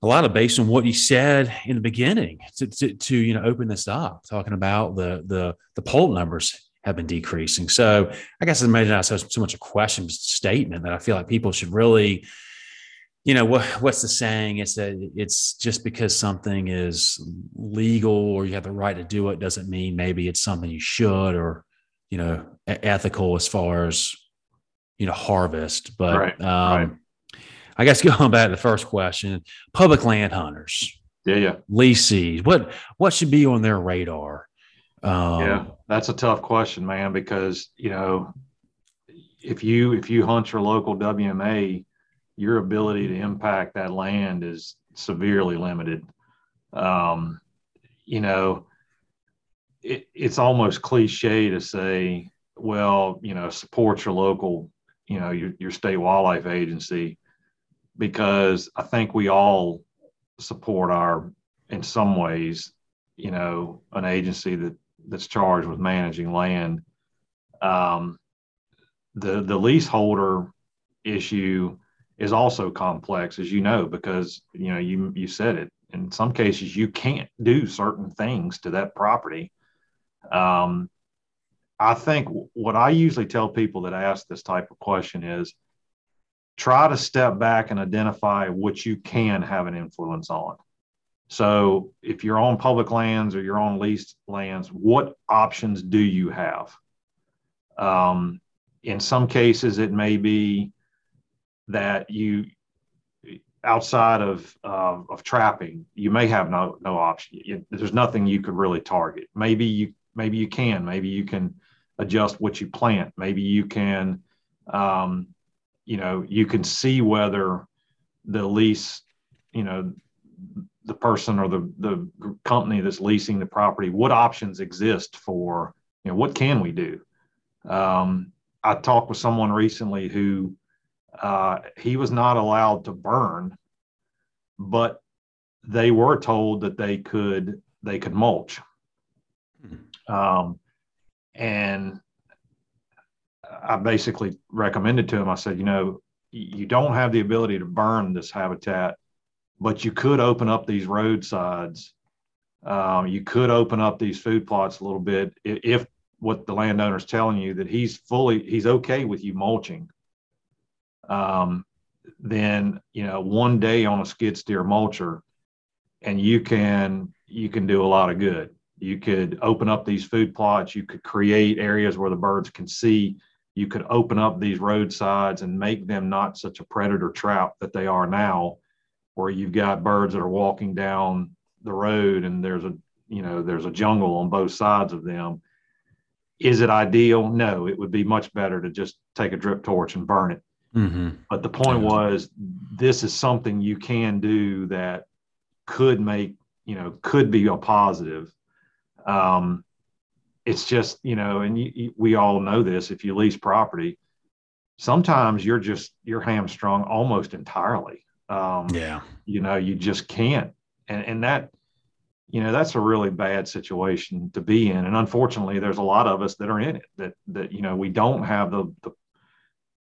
a lot of based on what you said in the beginning to open this up, talking about the poult numbers have been decreasing. So I guess it's maybe not so much a question, but a statement that I feel like people should really, what's the saying? It's that it's just because something is legal or you have the right to do it doesn't mean maybe it's something you should, or, ethical as far as, harvest. But I guess going back to the first question, public land hunters, leasees, what should be on their radar? That's a tough question, man, because if you hunt your local WMA, your ability to impact that land is severely limited. It's almost cliche to say, well, support your local, your state wildlife agency, because I think we all support in some ways, an agency that's charged with managing land. The leaseholder issue is also complex, as because, you said it, in some cases you can't do certain things to that property. I think what I usually tell people that ask this type of question is try to step back and identify what you can have an influence on. So if you're on public lands or you're on leased lands, what options do you have? In some cases, it may be that you, outside of trapping, you may have no option. There's nothing you could really target. Maybe you can adjust what you plant. Maybe you can, you can see whether the lease, the person or the company that's leasing the property, what options exist for, what can we do? I talked with someone recently who he was not allowed to burn, but they were told that they could mulch. And I basically recommended to him, I said, you don't have the ability to burn this habitat, but you could open up these roadsides You could open up these food plots a little bit if what the landowner's telling you that he's okay with you mulching. Then, you know, one day on a skid steer mulcher, and you can do a lot of good. You could open up these food plots. You could create areas where the birds can see. You could open up these roadsides and make them not such a predator trap that they are now, where you've got birds that are walking down the road and there's a jungle on both sides of them. Is it ideal? No, it would be much better to just take a drip torch and burn it. Mm-hmm. But the point was, this is something you can do that could be a positive. It's just, and we all know this, if you lease property, sometimes you're hamstrung almost entirely. You just can't. And that, that's a really bad situation to be in. And unfortunately, there's a lot of us that are in it that we don't have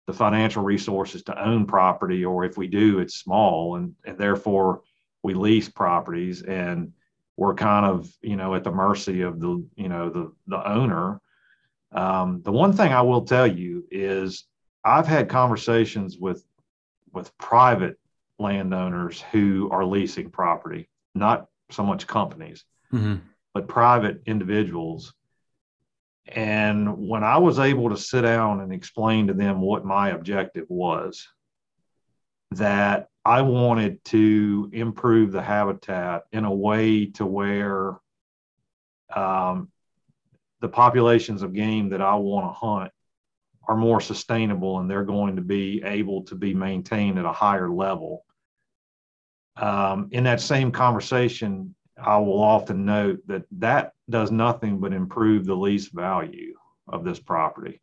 the financial resources to own property, or if we do, it's small, and therefore we lease properties, and we're kind of, at the mercy of the owner. The one thing I will tell you is I've had conversations with private landowners who are leasing property, not so much companies, mm-hmm. but private individuals. And when I was able to sit down and explain to them what my objective was, that I wanted to improve the habitat in a way to where the populations of game that I want to hunt are more sustainable, and they're going to be able to be maintained at a higher level. In that same conversation, I will often note that does nothing but improve the lease value of this property.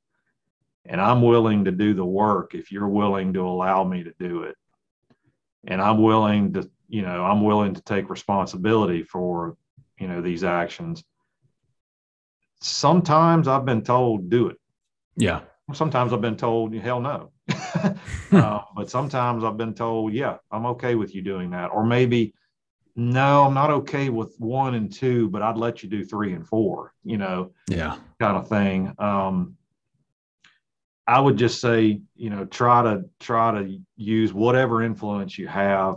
And I'm willing to do the work if you're willing to allow me to do it. And I'm willing to, take responsibility for, these actions. Sometimes I've been told, do it. Yeah. Sometimes I've been told, hell no. But sometimes I've been told, yeah, I'm okay with you doing that. Or maybe, no, I'm not okay with 1 and 2, but I'd let you do 3 and 4, kind of thing. I would just say, try to use whatever influence you have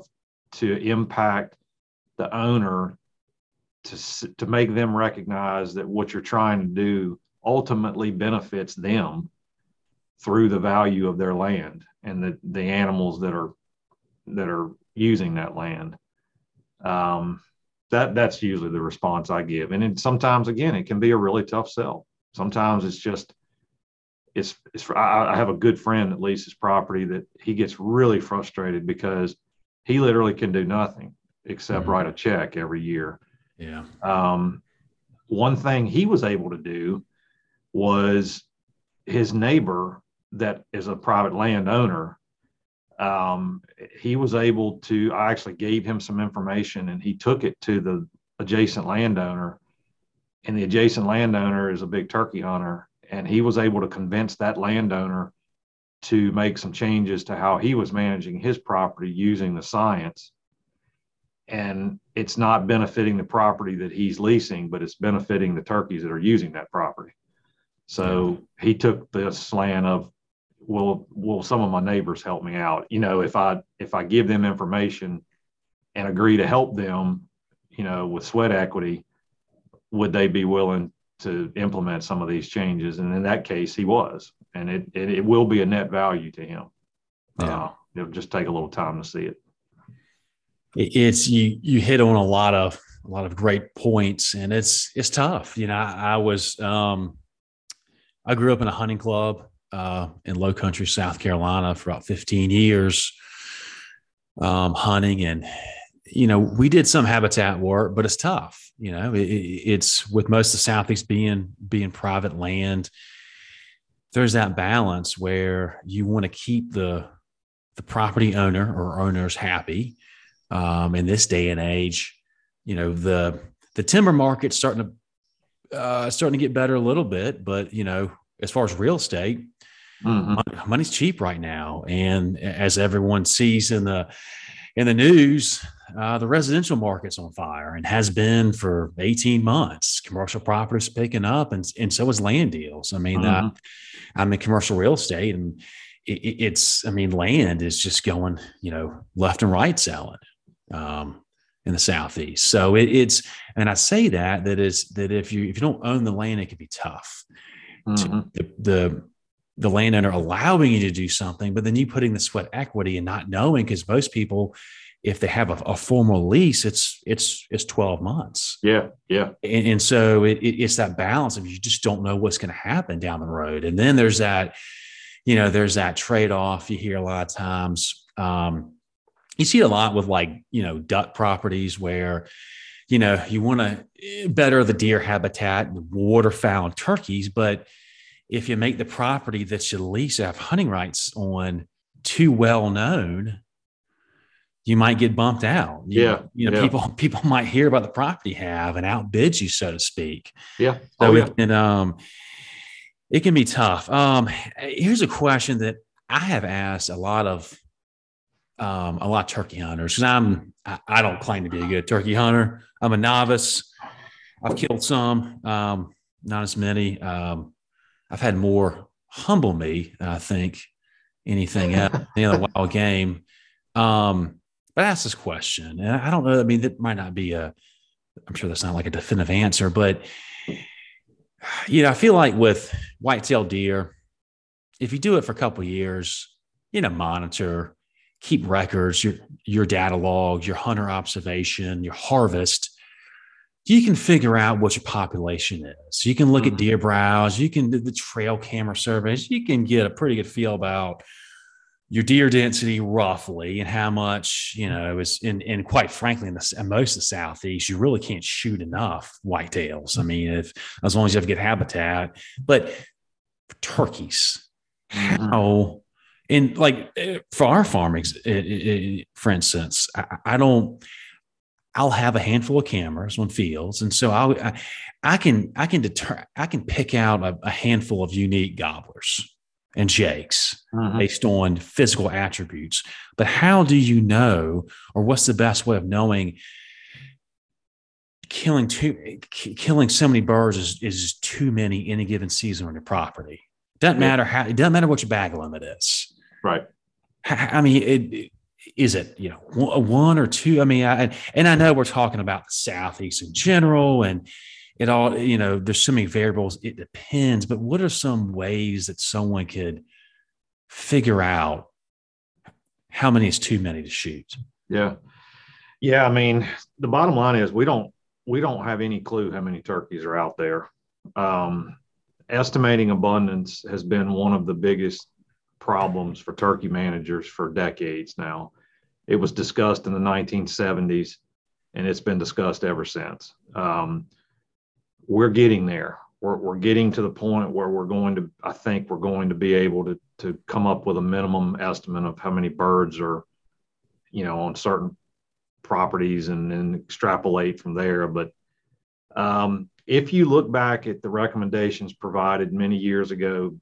to impact the owner to make them recognize that what you're trying to do ultimately benefits them through the value of their land and the animals that are using that land. That's usually the response I give. And sometimes, again, it can be a really tough sell. Sometimes it's just, I have a good friend that leases property that he gets really frustrated because he literally can do nothing except mm-hmm. write a check every year. Yeah. One thing he was able to do was his neighbor that is a private landowner. He was able to, I actually gave him some information, and he took it to the adjacent landowner, and the adjacent landowner is a big turkey hunter. And he was able to convince that landowner to make some changes to how he was managing his property using the science. And it's not benefiting the property that he's leasing, but it's benefiting the turkeys that are using that property. So he took this slant of, will some of my neighbors help me out? If I give them information and agree to help them, with sweat equity, would they be willing to implement some of these changes? And in that case, he was, and it will be a net value to him. Yeah. It'll just take a little time to see it. It's, you hit on a lot of great points, and it's tough. I grew up in a hunting club in low country, South Carolina for about 15 years, hunting, and, we did some habitat work, but it's tough. It's with most of the Southeast being private land. There's that balance where you want to keep the property owner or owners happy. In this day and age, the timber market's starting to get better a little bit, but as far as real estate, mm-hmm. money's cheap right now, and as everyone sees in the news, The residential market's on fire and has been for 18 months. Commercial property's picking up, and so is land deals. I mean, I'm in commercial real estate, and it's, I mean, land is just going, you know, left and right selling in the Southeast. So it's, and I say that if you don't own the land, it can be tough. Mm-hmm. The landowner allowing you to do something, but then you putting the sweat equity and not knowing, because most people, if they have a formal lease, it's 12 months. Yeah. Yeah. And so it's that balance of you just don't know what's going to happen down the road. And then there's that, you know, there's that trade-off you hear a lot of times. You see it a lot with, like, you know, duck properties where, you know, you want to better the deer habitat and water fowl and turkeys, but if you make the property that you lease have hunting rights on too well known, you might get bumped out. You know, people might hear about the property have and outbid you, so to speak. Yeah. It can be tough. Here's a question that I have asked a lot of turkey hunters, because I don't claim to be a good turkey hunter. I'm a novice. I've killed some, not as many. I've had more humble me than I think anything else, any other wild game. But I asked this question, and I don't know. I mean, that might not be I'm sure that's not like a definitive answer, but, you know, I feel like with whitetail deer, if you do it for a couple of years, you know, monitor, keep records, your data log, your hunter observation, your harvest, you can figure out what your population is. You can look at deer browse. You can do the trail camera surveys. You can get a pretty good feel about your deer density roughly and how much, you know, is and quite frankly, in most of the Southeast, you really can't shoot enough whitetails. I mean, as long as you have good habitat, but for turkeys, how, and like for our farm, for instance, I'll have a handful of cameras on fields. And so I can pick out a handful of unique gobblers and jakes based on physical attributes. But how do you know, or what's the best way of knowing killing so many birds is too many in a given season on your property? It doesn't matter what your bag limit is. Right. I mean, is it, you know, one or two? I mean, and I know we're talking about the Southeast in general, and it all, you know, there's so many variables. It depends, but what are some ways that someone could figure out how many is too many to shoot? Yeah. Yeah. I mean, the bottom line is we don't have any clue how many turkeys are out there. Estimating abundance has been one of the biggest problems for turkey managers for decades now. It was discussed in the 1970s, and it's been discussed ever since. We're getting there. We're getting to the point where I think we're going to be able to come up with a minimum estimate of how many birds are, you know, on certain properties, and extrapolate from there. But if you look back at the recommendations provided many years ago,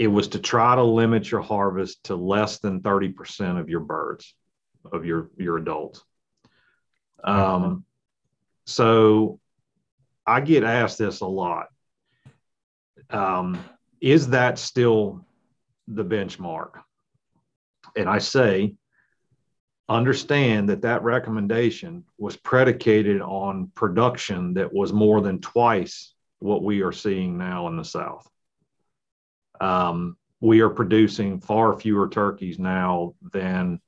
it was to try to limit your harvest to less than 30% of your birds, of your adults. So I get asked this a lot. Is that still the benchmark? And I say, understand that recommendation was predicated on production that was more than twice what we are seeing now in the South. We are producing far fewer turkeys now than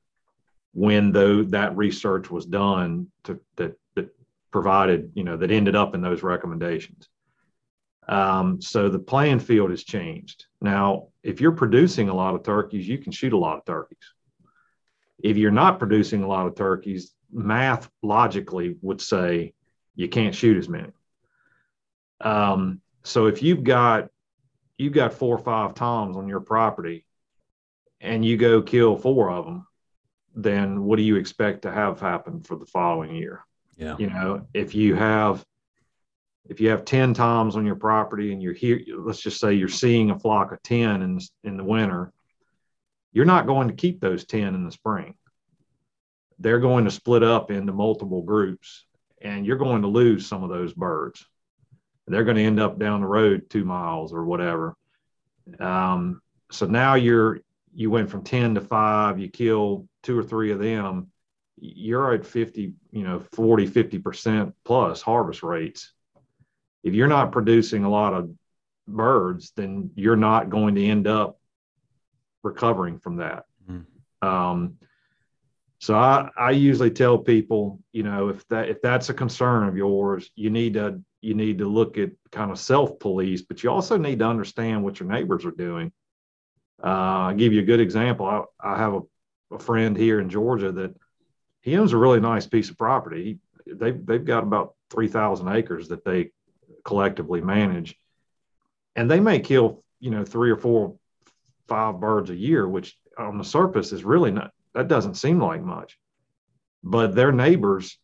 when that research was done that provided, you know, that ended up in those recommendations. So the playing field has changed. Now, if you're producing a lot of turkeys, you can shoot a lot of turkeys. If you're not producing a lot of turkeys, math logically would say you can't shoot as many. So if you've got 4 or 5 toms on your property and you go kill 4 of them, then what do you expect to have happen for the following year? Yeah. You know, if you have 10 toms on your property and let's just say you're seeing a flock of 10 in the winter, you're not going to keep those 10 in the spring. they're going to split up into multiple groups, and you're going to lose some of those birds. They're going to end up down the road 2 miles or whatever. So now you went from 10 to 5, you kill 2 or 3 of them, you're at 50, 40, 50% plus harvest rates. If you're not producing a lot of birds, then you're not going to end up recovering from that. Mm-hmm. So I usually tell people, if that's a concern of yours, you need to look at kind of self-police, but you also need to understand what your neighbors are doing. I'll give you a good example. I have a friend here in Georgia that he owns a really nice piece of property. They've got about 3,000 acres that they collectively manage, and they may kill, 3 or 4, 5 birds a year, which on the surface is really not. That doesn't seem like much, but their neighbors,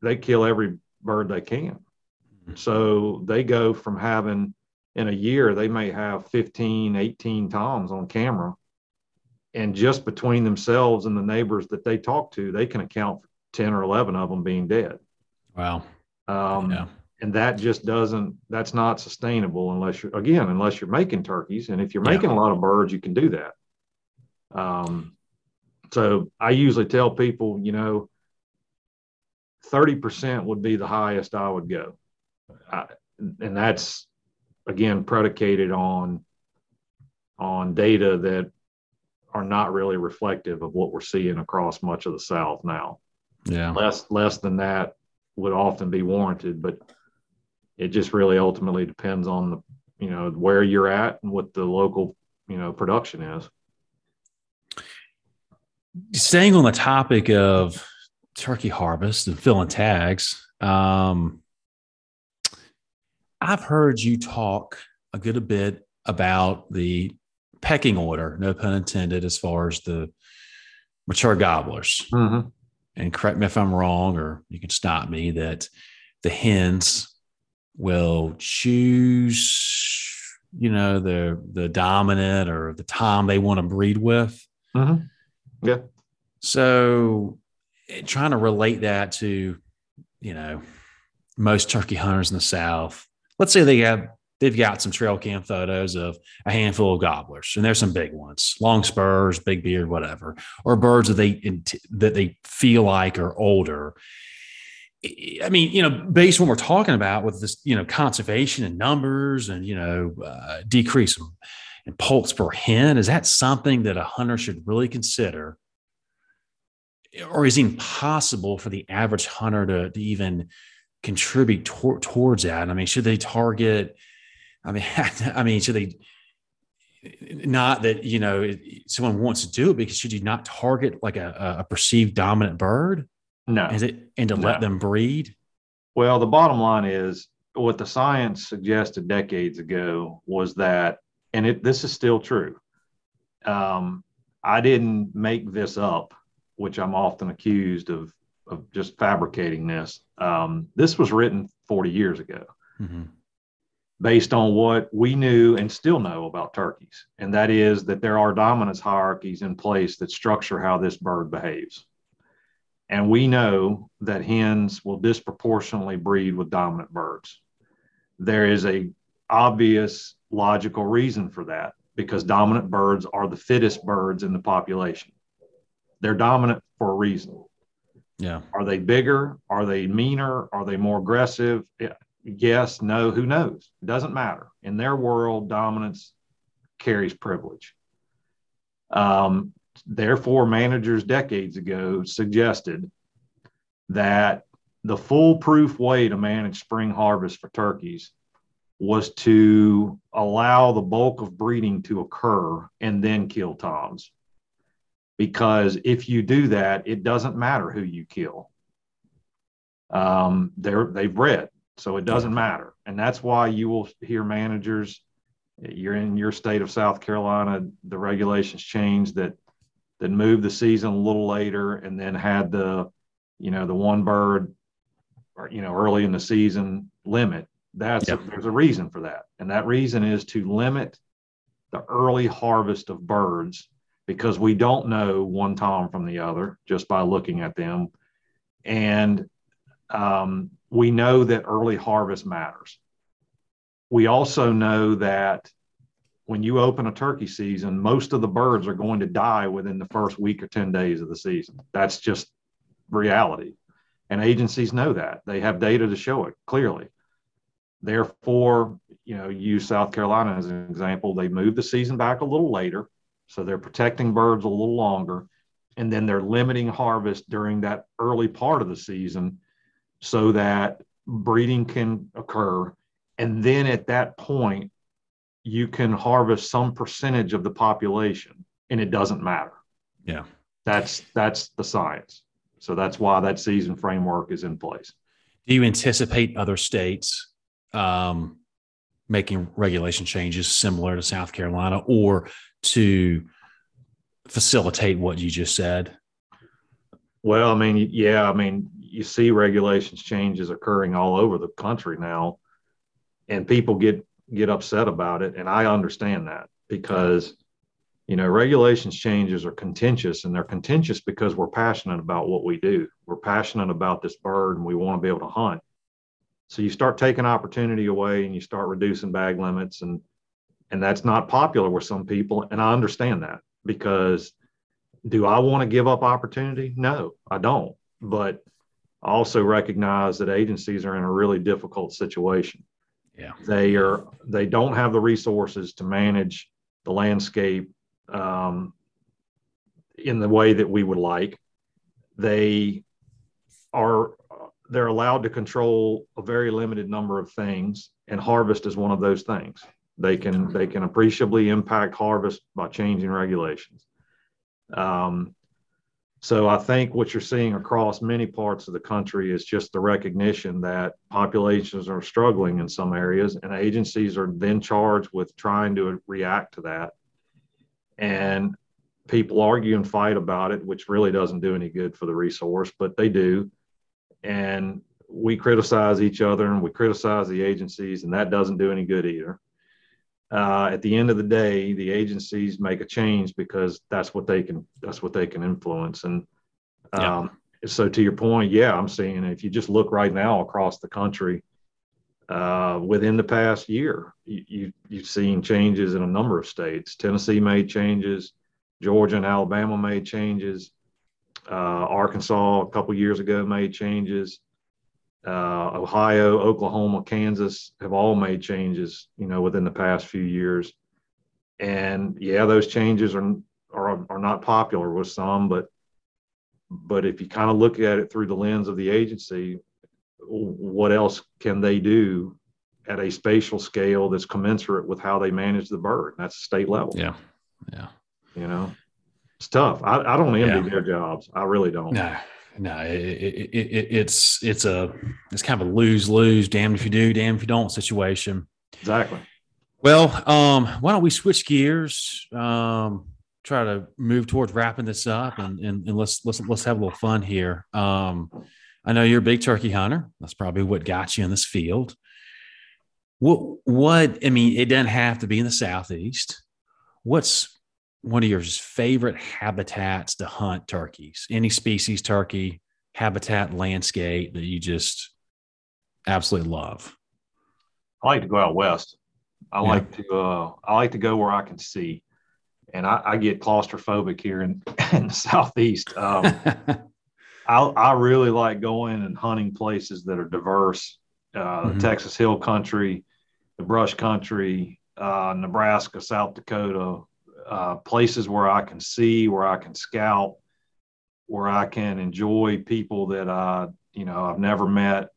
they kill every bird they can. So they go from having, in a year, they may have 15, 18 toms on camera. And just between themselves and the neighbors that they talk to, they can account for 10 or 11 of them being dead. Wow. Yeah. And that just that's not sustainable unless you're making turkeys. And if you're making a lot of birds, you can do that. So I usually tell people, 30% would be the highest I would go. And that's, again, predicated on data that are not really reflective of what we're seeing across much of the South now. Yeah. Less than that would often be warranted, but it just really ultimately depends on the, where you're at and what the local, production is. Staying on the topic of turkey harvest and filling tags, I've heard you talk a good bit about the pecking order, no pun intended, as far as the mature gobblers. Mm-hmm. And correct me if I'm wrong, or you can stop me, that the hens will choose, the dominant or the tom they want to breed with. Mm-hmm. Yeah. So trying to relate that to, most turkey hunters in the South, let's say they've got some trail cam photos of a handful of gobblers, and there's some big ones, long spurs, big beard, whatever, or birds that they feel like are older. I mean, based on what we're talking about with this, conservation and numbers and, decrease them. And poults per hen, is that something that a hunter should really consider? Or is it impossible for the average hunter to even contribute towards that? I mean, should they target? Should they not that, someone wants to do it, because should you not target like a perceived dominant bird? No. Let them breed? Well, the bottom line is what the science suggested decades ago was that, and this is still true. I didn't make this up, which I'm often accused of just fabricating this. This was written 40 years ago, mm-hmm. based on what we knew and still know about turkeys. And that is that there are dominance hierarchies in place that structure how this bird behaves. And we know that hens will disproportionately breed with dominant birds. There is a obvious logical reason for that, because dominant birds are the fittest birds in the population. They're dominant for a reason. Yeah. Are they bigger? Are they meaner? Are they more aggressive? Yes, no, who knows? It doesn't matter. In their world, dominance carries privilege. Therefore, managers decades ago suggested that the foolproof way to manage spring harvest for turkeys was to allow the bulk of breeding to occur and then kill toms. Because if you do that, it doesn't matter who you kill. They've bred, so it doesn't matter. And that's why you will hear managers, you're in your state of South Carolina, the regulations changed that moved the season a little later and then had the one bird, early in the season limit. There's a reason for that. And that reason is to limit the early harvest of birds because we don't know one tom from the other just by looking at them. And we know that early harvest matters. We also know that when you open a turkey season, most of the birds are going to die within the first week or 10 days of the season. That's just reality. And agencies know that. They have data to show it clearly. Therefore, you know, use South Carolina as an example. They moved the season back a little later, so they're protecting birds a little longer, and then they're limiting harvest during that early part of the season so that breeding can occur. And then at that point, you can harvest some percentage of the population, and it doesn't matter. Yeah. That's the science. So that's why that season framework is in place. Do you anticipate other states making regulation changes similar to South Carolina, or to facilitate what you just said? Well, I mean, yeah, I mean, you see regulations changes occurring all over the country now, and people get upset about it. And I understand that, because, you know, regulations changes are contentious, and they're contentious because we're passionate about what we do. We're passionate about this bird, and we want to be able to hunt. So you start taking opportunity away, and you start reducing bag limits, and that's not popular with some people. And I understand that, because do I want to give up opportunity? No, I don't. But I also recognize that agencies are in a really difficult situation. Yeah, they don't have the resources to manage the landscape in the way that we would like. They're allowed to control a very limited number of things, and harvest is one of those things. They can appreciably impact harvest by changing regulations. So I think what you're seeing across many parts of the country is just the recognition that populations are struggling in some areas, and agencies are then charged with trying to react to that. And people argue and fight about it, which really doesn't do any good for the resource, but they do. And we criticize each other, and we criticize the agencies, and that doesn't do any good either. At the end of the day, the agencies make a change because that's what they can influence. And so to your point, yeah, I'm seeing, if you just look right now across the country, within the past year, you've seen changes in a number of states. Tennessee made changes, Georgia and Alabama made changes. Arkansas a couple years ago made changes. Ohio, Oklahoma, Kansas have all made changes, you know, within the past few years. And yeah, those changes are not popular with some, but if you kind of look at it through the lens of the agency, what else can they do at a spatial scale that's commensurate with how they manage the bird? That's state level. Yeah. Yeah. You know? It's tough. I don't envy their jobs. I really don't. No. It's kind of a lose-lose. Damn if you do, damn if you don't situation. Exactly. Well, why don't we switch gears? Try to move towards wrapping this up, and let's have a little fun here. I know you're a big turkey hunter. That's probably what got you in this field. What I mean, it doesn't have to be in the Southeast. What's one of your favorite habitats to hunt turkeys? Any species, turkey, habitat, landscape that you just absolutely love? I like to go out west. I like to go where I can see, and I get claustrophobic here in the Southeast. I really like going and hunting places that are diverse. Mm-hmm. Texas Hill Country, the Brush Country, Nebraska, South Dakota. Places where I can see, where I can scout, where I can enjoy people that I've never met,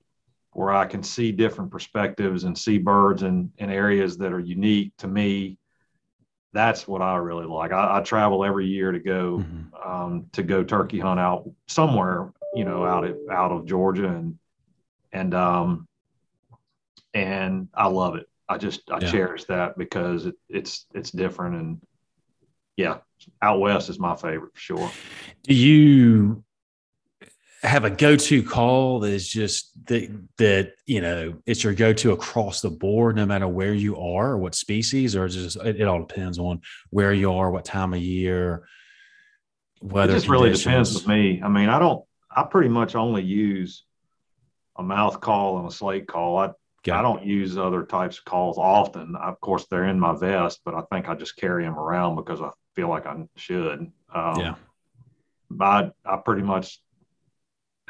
where I can see different perspectives and see birds in areas that are unique to me. That's what I really like. I travel every year to go mm-hmm. To go turkey hunt out somewhere, you know, out of Georgia, and I love it. I cherish that because it's different, and yeah, out west is my favorite for sure. Do you have a go-to call that is just that you know, it's your go-to across the board, no matter where you are or what species, or just it all depends on where you are, what time of year, weather. It just really depends with me. I mean, I pretty much only use a mouth call and a slate call. I don't use other types of calls often. Of course, they're in my vest, but I think I just carry them around because I feel like I should. But I pretty much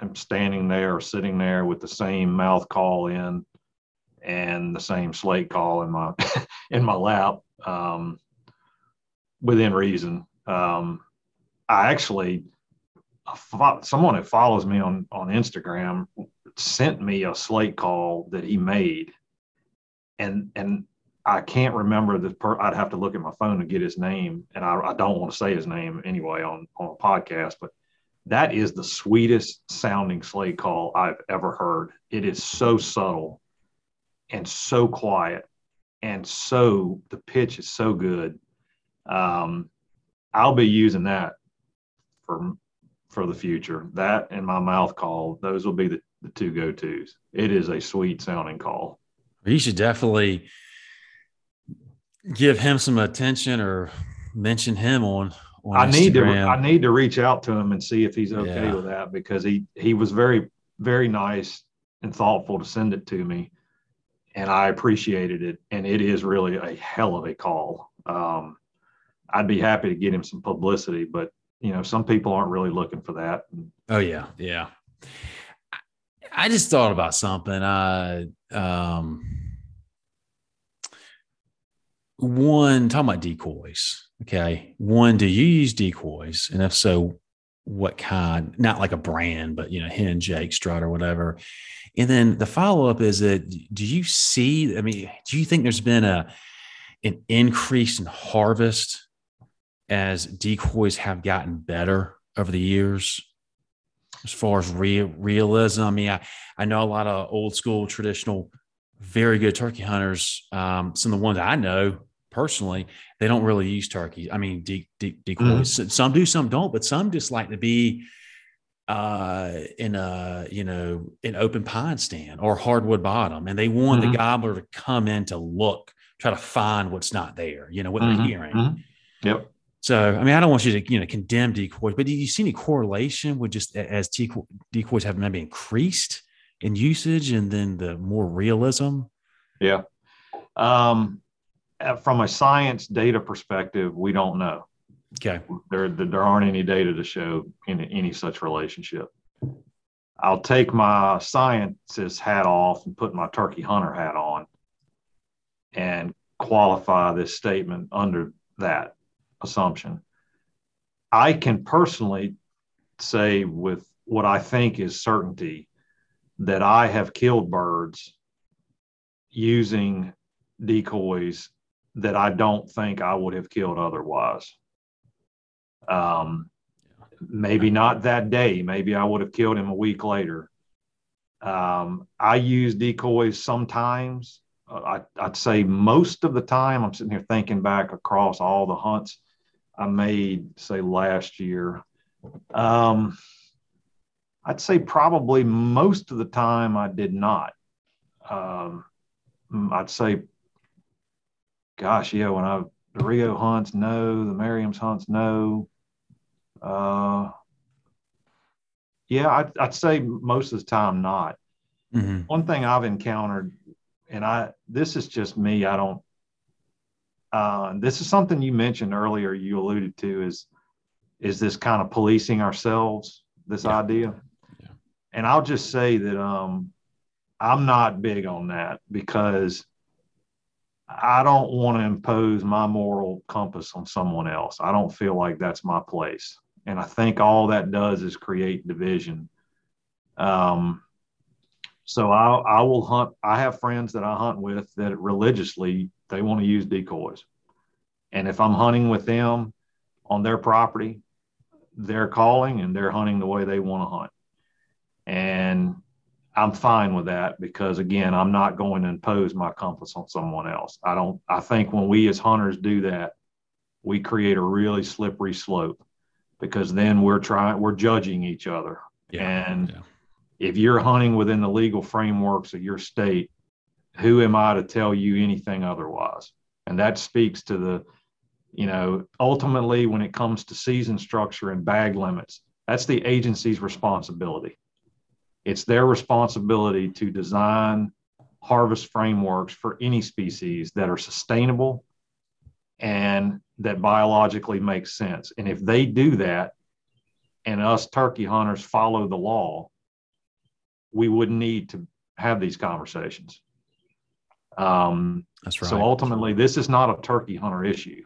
am standing there or sitting there with the same mouth call in and the same slate call in my in my lap, within reason. I actually, someone that follows me on Instagram sent me a slate call that he made, and I can't remember I'd have to look at my phone to get his name, and I don't want to say his name anyway on a podcast, but that is the sweetest sounding slate call I've ever heard. It is so subtle and so quiet, and so the pitch is so good. I'll be using that for the future. That and my mouth call, those will be the two go-tos. It is a sweet sounding call. You should definitely give him some attention or mention him on I need Instagram. I need to reach out to him and see if he's okay with that, because he was very, very nice and thoughtful to send it to me, and I appreciated it. And it is really a hell of a call. I'd be happy to get him some publicity, but you know, some people aren't really looking for that. Oh yeah. Yeah. I just thought about something. One, talking about decoys. Okay. One, do you use decoys? And if so, what kind? Not like a brand, but you know, Hen, Jake, Strut, or whatever. And then the follow-up is that, do you think there's been an increase in harvest as decoys have gotten better over the years? As far as realism, I mean, I know a lot of old school, traditional, very good turkey hunters. Some of the ones I know personally, they don't really use turkeys. I mean, decoys. Mm-hmm. Some do, some don't, but some just like to be in a, you know, an open pine stand or hardwood bottom. And they want the gobbler to come in to look, try to find what's not there, you know, what they're hearing. Mm-hmm. Yep. So, I mean, I don't want you to, you know, condemn decoys, but do you see any correlation with just as decoys have maybe increased in usage and then the more realism? Yeah. From a science data perspective, we don't know. Okay. There aren't any data to show any such relationship. I'll take my scientist hat off and put my turkey hunter hat on and qualify this statement under that assumption. I can personally say with what I think is certainty that I have killed birds using decoys that I don't think I would have killed otherwise. Maybe not that day. Maybe I would have killed him a week later. I use decoys sometimes. I'd say most of the time. I'm sitting here thinking back across all the hunts I made, say last year, I'd say probably most of the time I did not. I'd say, gosh, yeah, when the Rio hunts, no, the Merriam's hunts, no. I'd say most of the time not. Mm-hmm. One thing I've encountered, and this is just me, I don't, this is something you mentioned earlier, you alluded to, is this kind of policing ourselves, this idea. Yeah. And I'll just say that I'm not big on that, because I don't want to impose my moral compass on someone else. I don't feel like that's my place. And I think all that does is create division. So I will hunt. I have friends that I hunt with that religiously, they want to use decoys. And if I'm hunting with them on their property, they're calling and they're hunting the way they want to hunt. And I'm fine with that, because again, I'm not going to impose my compass on someone else. I think when we as hunters do that, we create a really slippery slope, because then we're judging each other. Yeah. And if you're hunting within the legal frameworks of your state, who am I to tell you anything otherwise? And that speaks to the, you know, ultimately when it comes to season structure and bag limits, that's the agency's responsibility. It's their responsibility to design harvest frameworks for any species that are sustainable and that biologically make sense. And if they do that, and us turkey hunters follow the law, we wouldn't need to have these conversations. That's right. So ultimately, this is not a turkey hunter issue.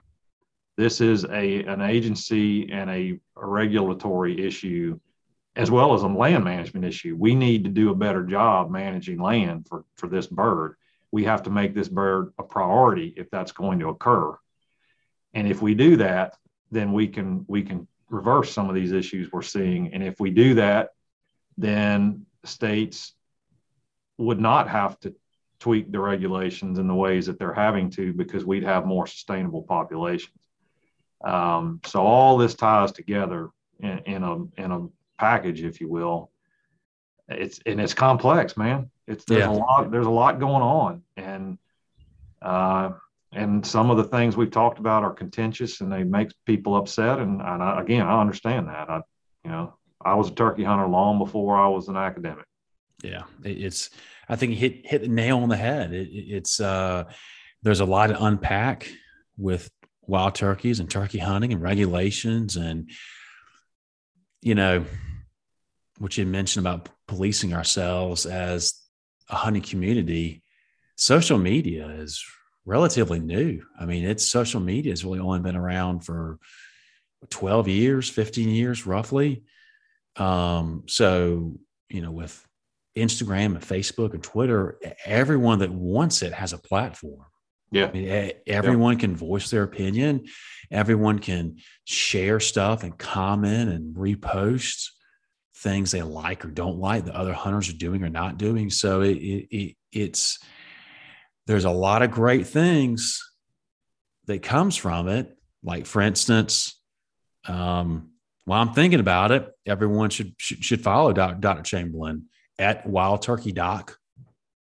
This is an agency and a regulatory issue, as well as a land management issue. We need to do a better job managing land for this bird. We have to make this bird a priority if that's going to occur. And if we do that, then we can reverse some of these issues we're seeing. And if we do that, then states would not have to tweak the regulations in the ways that they're having to, because we'd have more sustainable populations. So all this ties together in a package, if you will. It's complex, man. There's a lot going on, and some of the things we've talked about are contentious and they make people upset. And I understand that. I was a turkey hunter long before I was an academic. Yeah. I think you hit the nail on the head. It's there's a lot to unpack with wild turkeys and turkey hunting and regulations, and, you know, what you mentioned about policing ourselves as a hunting community. Social media is relatively new. I mean, social media has really only been around for 12 years, 15 years, roughly. So, you know, with Instagram and Facebook and Twitter, everyone that wants it has a platform. Yeah. I mean, everyone can voice their opinion. Everyone can share stuff and comment and repost things they like or don't like that other hunters are doing or not doing. So it's there's a lot of great things that comes from it. Like, for instance, while I'm thinking about it, everyone should follow Dr. Chamberlain at wildturkeydoc,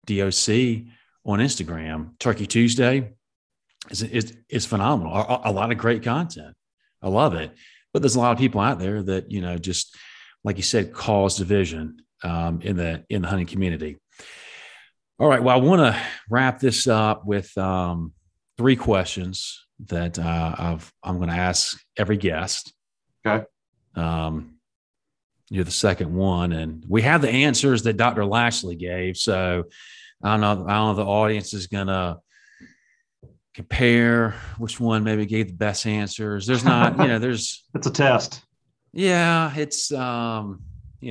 DOC, on Instagram. Turkey Tuesday is phenomenal. A lot of great content. I love it. But there's a lot of people out there that, you know, just like you said, cause division in the hunting community. All right. Well, I want to wrap this up with three questions that I'm going to ask every guest. Okay. You're the second one, and we have the answers that Dr. Lashley gave. So I don't know if the audience is going to compare which one maybe gave the best answers. There's not, you know, it's a test. Yeah. It's, you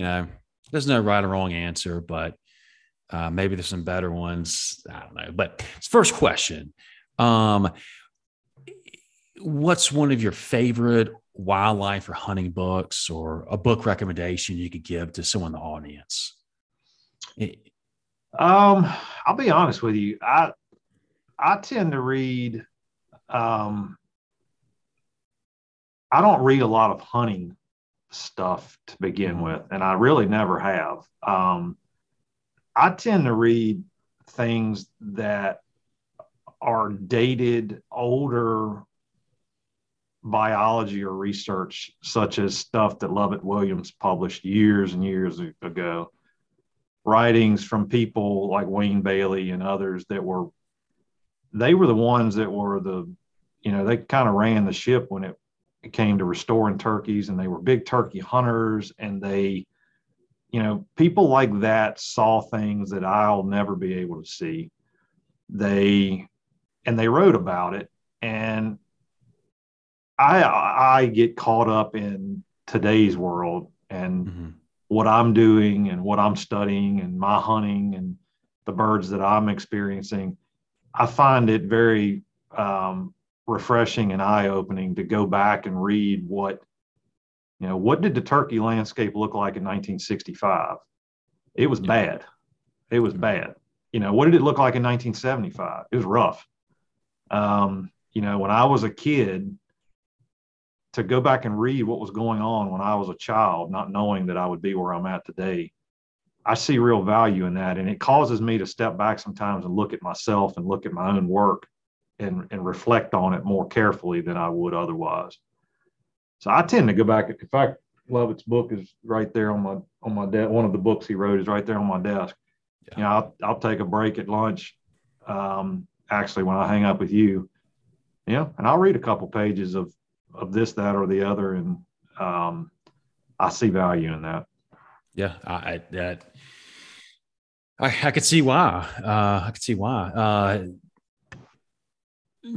know, there's no right or wrong answer, but maybe there's some better ones. I don't know. But first question, what's one of your favorite wildlife or hunting books, or a book recommendation you could give to someone in the audience? I'll be honest with you. I tend to read, I don't read a lot of hunting stuff to begin with, and I really never have. I tend to read things that are dated, older biology or research, such as stuff that Lovett Williams published years and years ago. Writings from people like Wayne Bailey and others they were the ones that were the, you know, they kind of ran the ship when it came to restoring turkeys, and they were big turkey hunters, and they, you know, people like that saw things that I'll never be able to see. They wrote about it, and I get caught up in today's world and what I'm doing and what I'm studying and my hunting and the birds that I'm experiencing. I find it very refreshing and eye-opening to go back and read what did the turkey landscape look like in 1965? It was bad. It was bad. You know, what did it look like in 1975? It was rough. You know, when I was a kid, to go back and read what was going on when I was a child, not knowing that I would be where I'm at today, I see real value in that. And it causes me to step back sometimes and look at myself and look at my own work and reflect on it more carefully than I would otherwise. So I tend to go back. In fact, Lovett's book is right there on my desk. One of the books he wrote is right there on my desk. Yeah. You know, I'll take a break at lunch. Actually, when I hang up with you, yeah, and I'll read a couple pages of this, that, or the other. And I see value in that. Yeah, I could see why. I could see why.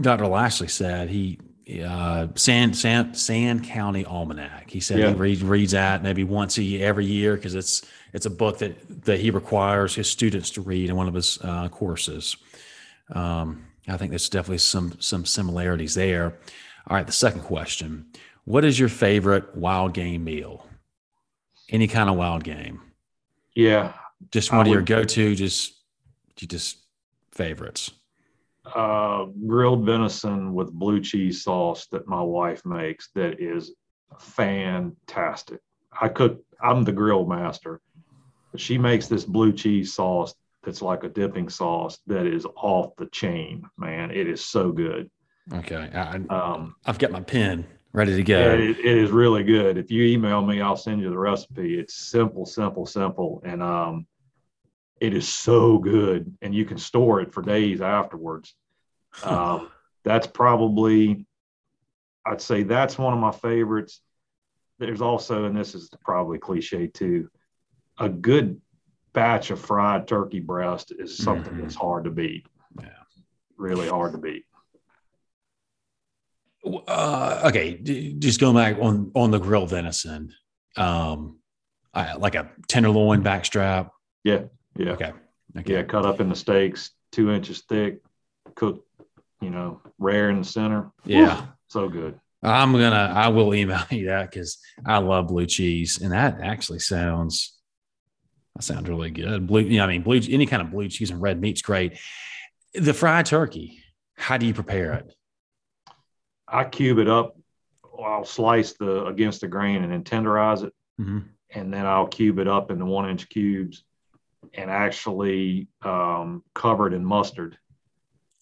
Dr. Lashley said he Sand County Almanac. He said he reads that maybe once every year because it's a book that he requires his students to read in one of his courses. I think there's definitely some similarities there. All right, the second question: what is your favorite wild game meal? Any kind of wild game. Yeah. Just one of your go-to, just favorites. Grilled venison with blue cheese sauce that my wife makes. That is fantastic. I'm the grill master, but she makes this blue cheese sauce that's like a dipping sauce that is off the chain, man. It is so good. Okay. I've got my pen ready to go. Yeah, it is really good. If you email me, I'll send you the recipe. It's simple. And it is so good. And you can store it for days afterwards. That's probably, I'd say that's one of my favorites. There's also, and this is probably cliche too, a good batch of fried turkey breast is something that's hard to beat. Yeah, really hard to beat. Okay, just going back on the grilled venison, like a tenderloin backstrap. Yeah. Okay. Yeah, cut up into steaks, 2 inches thick, cooked, rare in the center. Yeah, ooh, so good. I will email you that because I love blue cheese, and that actually sounds really good. Any kind of blue cheese and red meat's great. The fried turkey, how do you prepare it? I cube it up. I'll slice against the grain and then tenderize it. Mm-hmm. And then I'll cube it up into 1-inch cubes and actually cover it in mustard.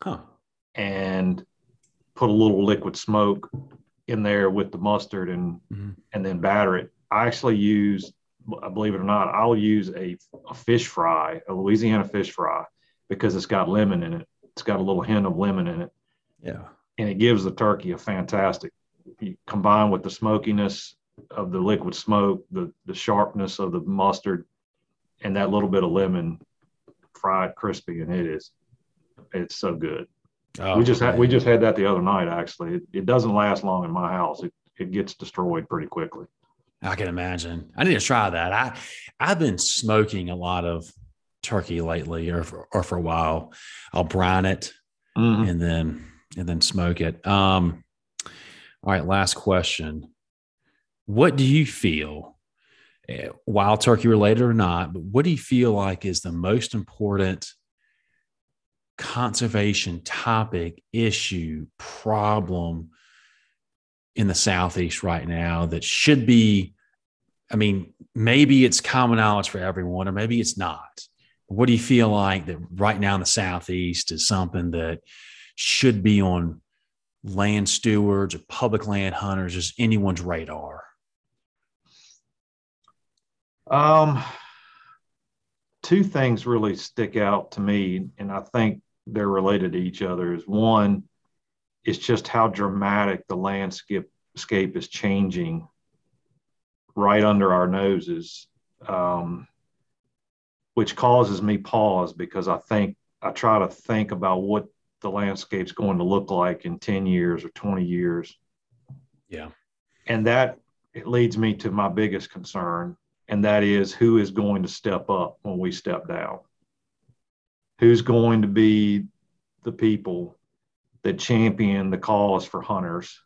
Huh. And put a little liquid smoke in there with the mustard and then batter it. I actually use, believe it or not, I'll use a fish fry, a Louisiana fish fry, because it's got lemon in it. It's got a little hint of lemon in it. Yeah. And it gives the turkey a fantastic, combined with the smokiness of the liquid smoke, the sharpness of the mustard, and that little bit of lemon, fried crispy, and it's so good. Oh, we just had that the other night, actually. It doesn't last long in my house. It gets destroyed pretty quickly. I can imagine. I need to try that. I've been smoking a lot of turkey lately, or for a while. I'll brine it and then smoke it. All right, last question. What do you feel, wild turkey related or not, but what do you feel like is the most important conservation topic, issue, problem in the Southeast right now that should be, maybe it's common knowledge for everyone, or maybe it's not. What do you feel like that right now in the Southeast is something that should be on land stewards or public land hunters, just anyone's radar? Two things really stick out to me, and I think they're related to each other. Is one is just how dramatic the landscape is changing right under our noses, which causes me pause because I try to think about what the landscape's going to look like in 10 years or 20 years. Yeah. And that it leads me to my biggest concern. And that is, who is going to step up when we step down? Who's going to be the people that champion the cause for hunters?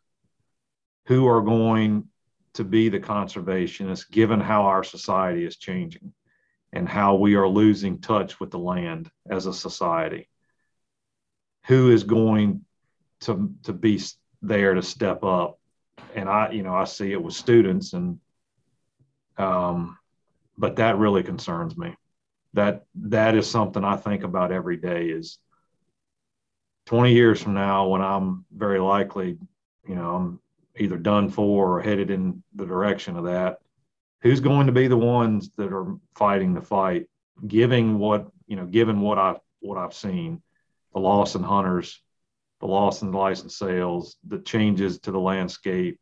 Who are going to be the conservationists, given how our society is changing and how we are losing touch with the land as a society? Who is going to be there to step up and I see it with students, and but that really concerns me. That is something I think about every day, is 20 years from now, when I'm very likely, I'm either done for or headed in the direction of that, who's going to be the ones that are fighting the fight, given what I've seen, the loss in hunters, the loss in license sales, the changes to the landscape,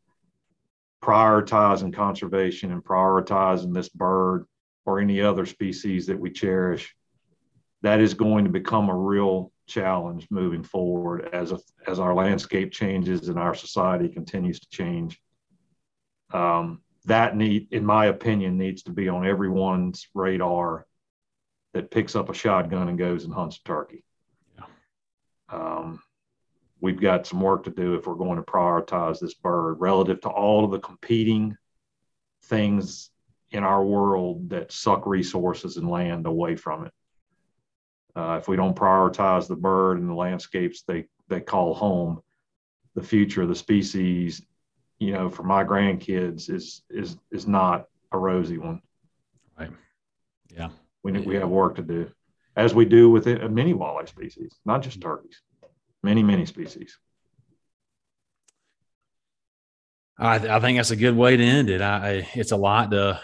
prioritizing conservation and prioritizing this bird or any other species that we cherish. That is going to become a real challenge moving forward as our landscape changes and our society continues to change. That need, in my opinion, needs to be on everyone's radar that picks up a shotgun and goes and hunts a turkey. Yeah. We've got some work to do if we're going to prioritize this bird relative to all of the competing things in our world that suck resources and land away from it. If we don't prioritize the bird and the landscapes they call home, the future of the species, for my grandkids is not a rosy one. Right. Yeah. We have work to do, as we do with many wildlife species, not just turkeys. Many, many species. I think that's a good way to end it. It's a lot to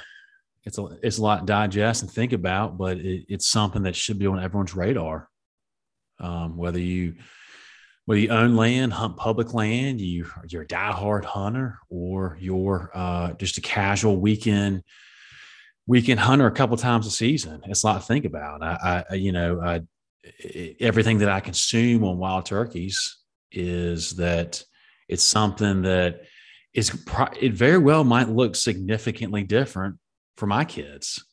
digest and think about, but it's something that should be on everyone's radar. Whether you own land, hunt public land, you're a diehard hunter, or you're just a casual weekend hunter a couple times a season. It's a lot to think about. Everything that I consume on wild turkeys is that it's something that it very well might look significantly different for my kids.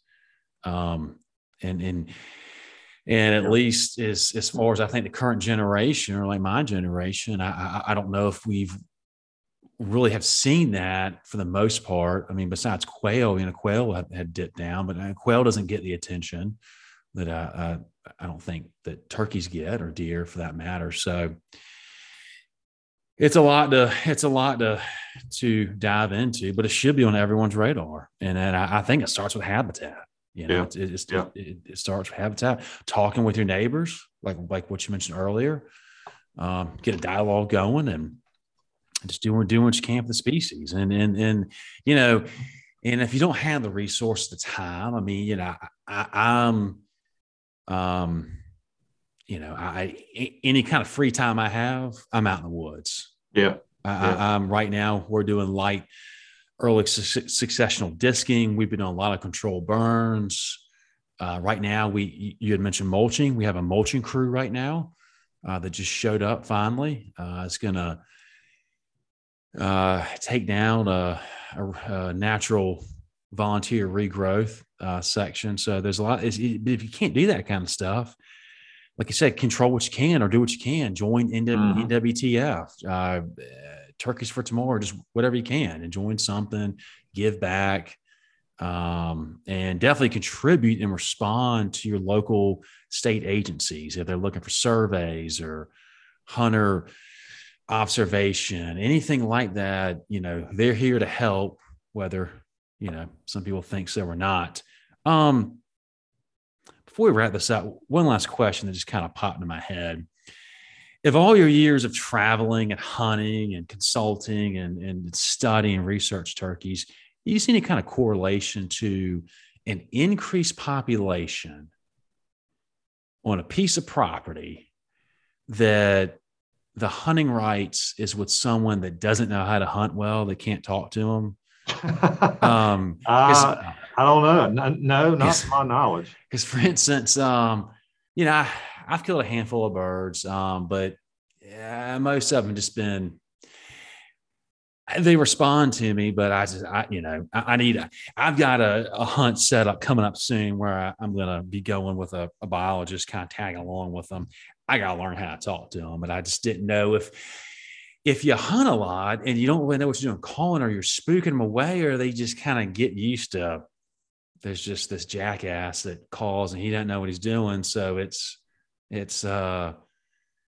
And at least as far as I think the current generation, or like my generation, I don't know if we've really have seen that for the most part. I mean, besides quail, quail had dipped down, but quail doesn't get the attention that I don't think that turkeys get, or deer for that matter. So it's a lot to dive into, but it should be on everyone's radar. And then I think it starts with habitat. It starts with habitat, talking with your neighbors, like what you mentioned earlier, get a dialogue going, and just doing what you can for the species. And if you don't have the resource at the time, any kind of free time I have, I'm out in the woods. Yeah. I'm right now, we're doing light early successional disking. We've been doing a lot of controlled burns. Right now, you had mentioned mulching. We have a mulching crew right now that just showed up finally. It's going to take down a natural volunteer regrowth section. So there's a lot. If you can't do that kind of stuff, like you said, control what you can or do what you can. Join NWTF, Turkeys for Tomorrow, just whatever you can, and join something, give back, and definitely contribute and respond to your local state agencies if they're looking for surveys or hunter observation, anything like that. They're here to help, whether some people think so or not. Before we wrap this up, one last question that just kind of popped into my head. If all your years of traveling and hunting and consulting and studying and research turkeys, do you see any kind of correlation to an increased population on a piece of property that the hunting rights is with someone that doesn't know how to hunt well, they can't talk to them? I don't know. No, not to my knowledge. Because, for instance, I've killed a handful of birds, but most of them just been. They respond to me, but I've got a hunt set up coming up soon where I'm going to be going with a biologist, kind of tagging along with them. I got to learn how to talk to them, but I just didn't know if you hunt a lot and you don't really know what you're doing, calling, or you're spooking them away, or they just kind of get used to, there's just this jackass that calls and he doesn't know what he's doing. So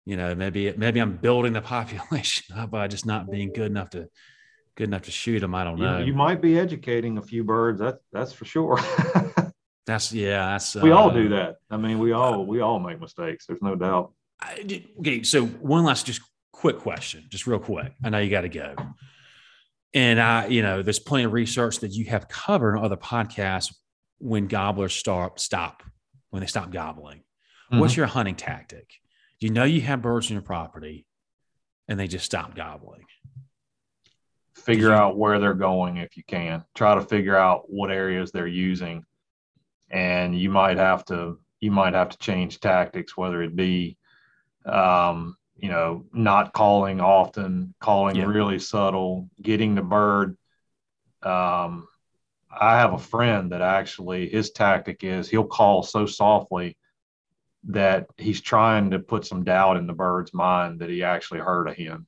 maybe I'm building the population up by just not being good enough to good enough to shoot them, I don't know. You might be educating a few birds. That's for sure. We all do that. I mean, we all make mistakes. There's no doubt. Okay. So one last, just quick question, just real quick. I know you got to go. And there's plenty of research that you have covered on other podcasts when gobblers stop gobbling. Mm-hmm. What's your hunting tactic? You have birds on your property and they just stop gobbling. Figure out where they're going. If you can, try to figure out what areas they're using, and you might have to change tactics, whether it be, not calling often, really subtle, getting the bird. I have a friend that actually his tactic is he'll call so softly that he's trying to put some doubt in the bird's mind that he actually heard a hen.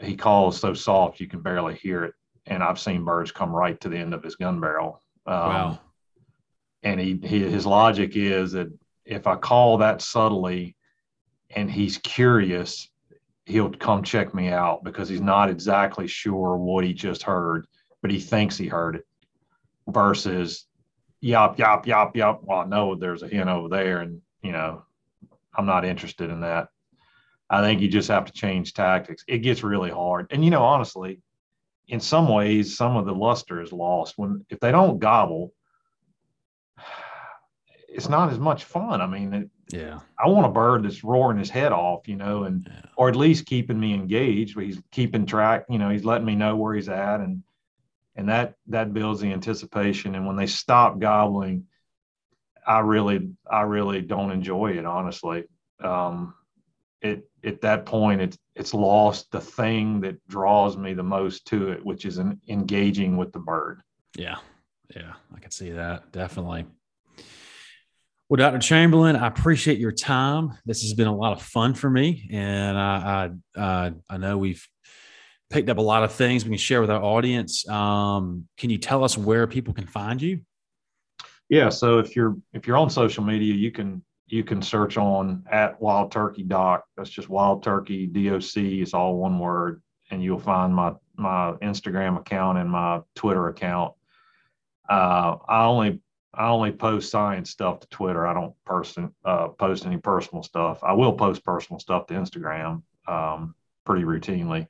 He calls so soft you can barely hear it. And I've seen birds come right to the end of his gun barrel. Wow. And his logic is that if I call that subtly and he's curious, he'll come check me out because he's not exactly sure what he just heard, but he thinks he heard it versus yop, yop, yop, yop. Well, I know there's a hen over there and, I'm not interested in that. I think you just have to change tactics. It gets really hard. And, honestly, in some ways, some of the luster is lost. If they don't gobble, it's not as much fun. I mean, I want a bird that's roaring his head off, or at least keeping me engaged. But he's keeping track, he's letting me know where he's at. And that builds the anticipation. And when they stop gobbling, I really don't enjoy it, honestly. At that point, it's lost the thing that draws me the most to it, which is engaging with the bird. Yeah, I can see that, definitely. Well, Dr. Chamberlain, I appreciate your time. This has been a lot of fun for me, and I know we've picked up a lot of things we can share with our audience. Can you tell us where people can find you? Yeah, so if you're on social media, you can search on @wildturkeydoc. That's just wildturkeydoc. It's all one word. And you'll find my Instagram account and my Twitter account. I only post science stuff to Twitter. I don't post any personal stuff. I will post personal stuff to Instagram pretty routinely.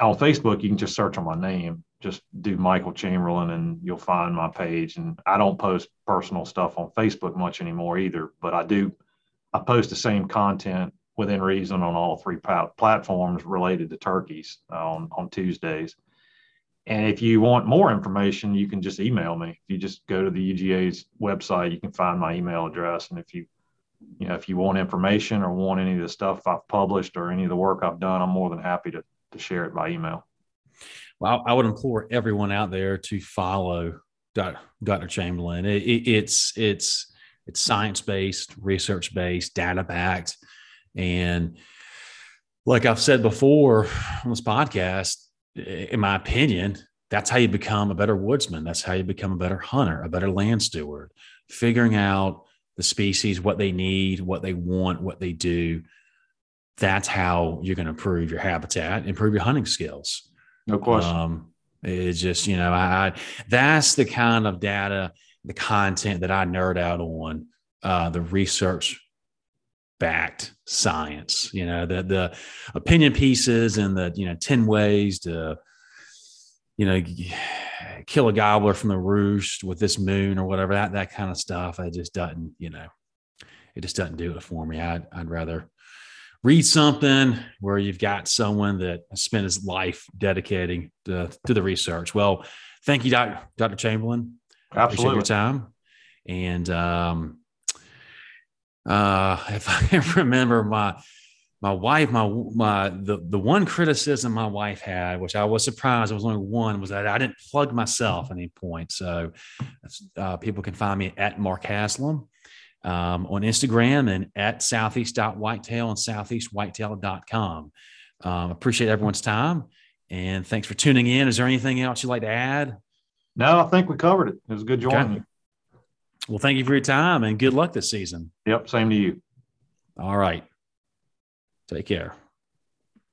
On Facebook, you can just search on my name. Just do Michael Chamberlain and you'll find my page. And I don't post personal stuff on Facebook much anymore either, but I post the same content within reason on all three platforms related to turkeys on Tuesdays. And if you want more information, you can just email me. If you just go to the UGA's website, you can find my email address. And if you want information or want any of the stuff I've published or any of the work I've done, I'm more than happy to share it by email. Well, I would implore everyone out there to follow Dr. Chamberlain. It's science-based, research-based, data-backed. And like I've said before on this podcast, in my opinion, that's how you become a better woodsman. That's how you become a better hunter, a better land steward, figuring out the species, what they need, what they want, what they do. That's how you're going to improve your habitat, improve your hunting skills. No question. It's just, that's the kind of data, the content that I nerd out on, the research backed science, the opinion pieces and the, 10 ways to, kill a gobbler from the roost with this moon or whatever, that kind of stuff. I just doesn't, it just doesn't do it for me. I'd rather read something where you've got someone that spent his life dedicating to the research. Well, thank you, Dr. Chamberlain. Absolutely. I appreciate your time. And if I can remember, my wife, the one criticism my wife had, which I was surprised it was only one, was that I didn't plug myself at any point. So people can find me at Mark Haslam on Instagram and at southeast.whitetail and southeastwhitetail.com. Appreciate everyone's time and thanks for tuning in. Is there anything else you'd like to add? No, I think we covered it. It was a good joining you. Well, thank you for your time and good luck this season. Yep. Same to you. All right. Take care.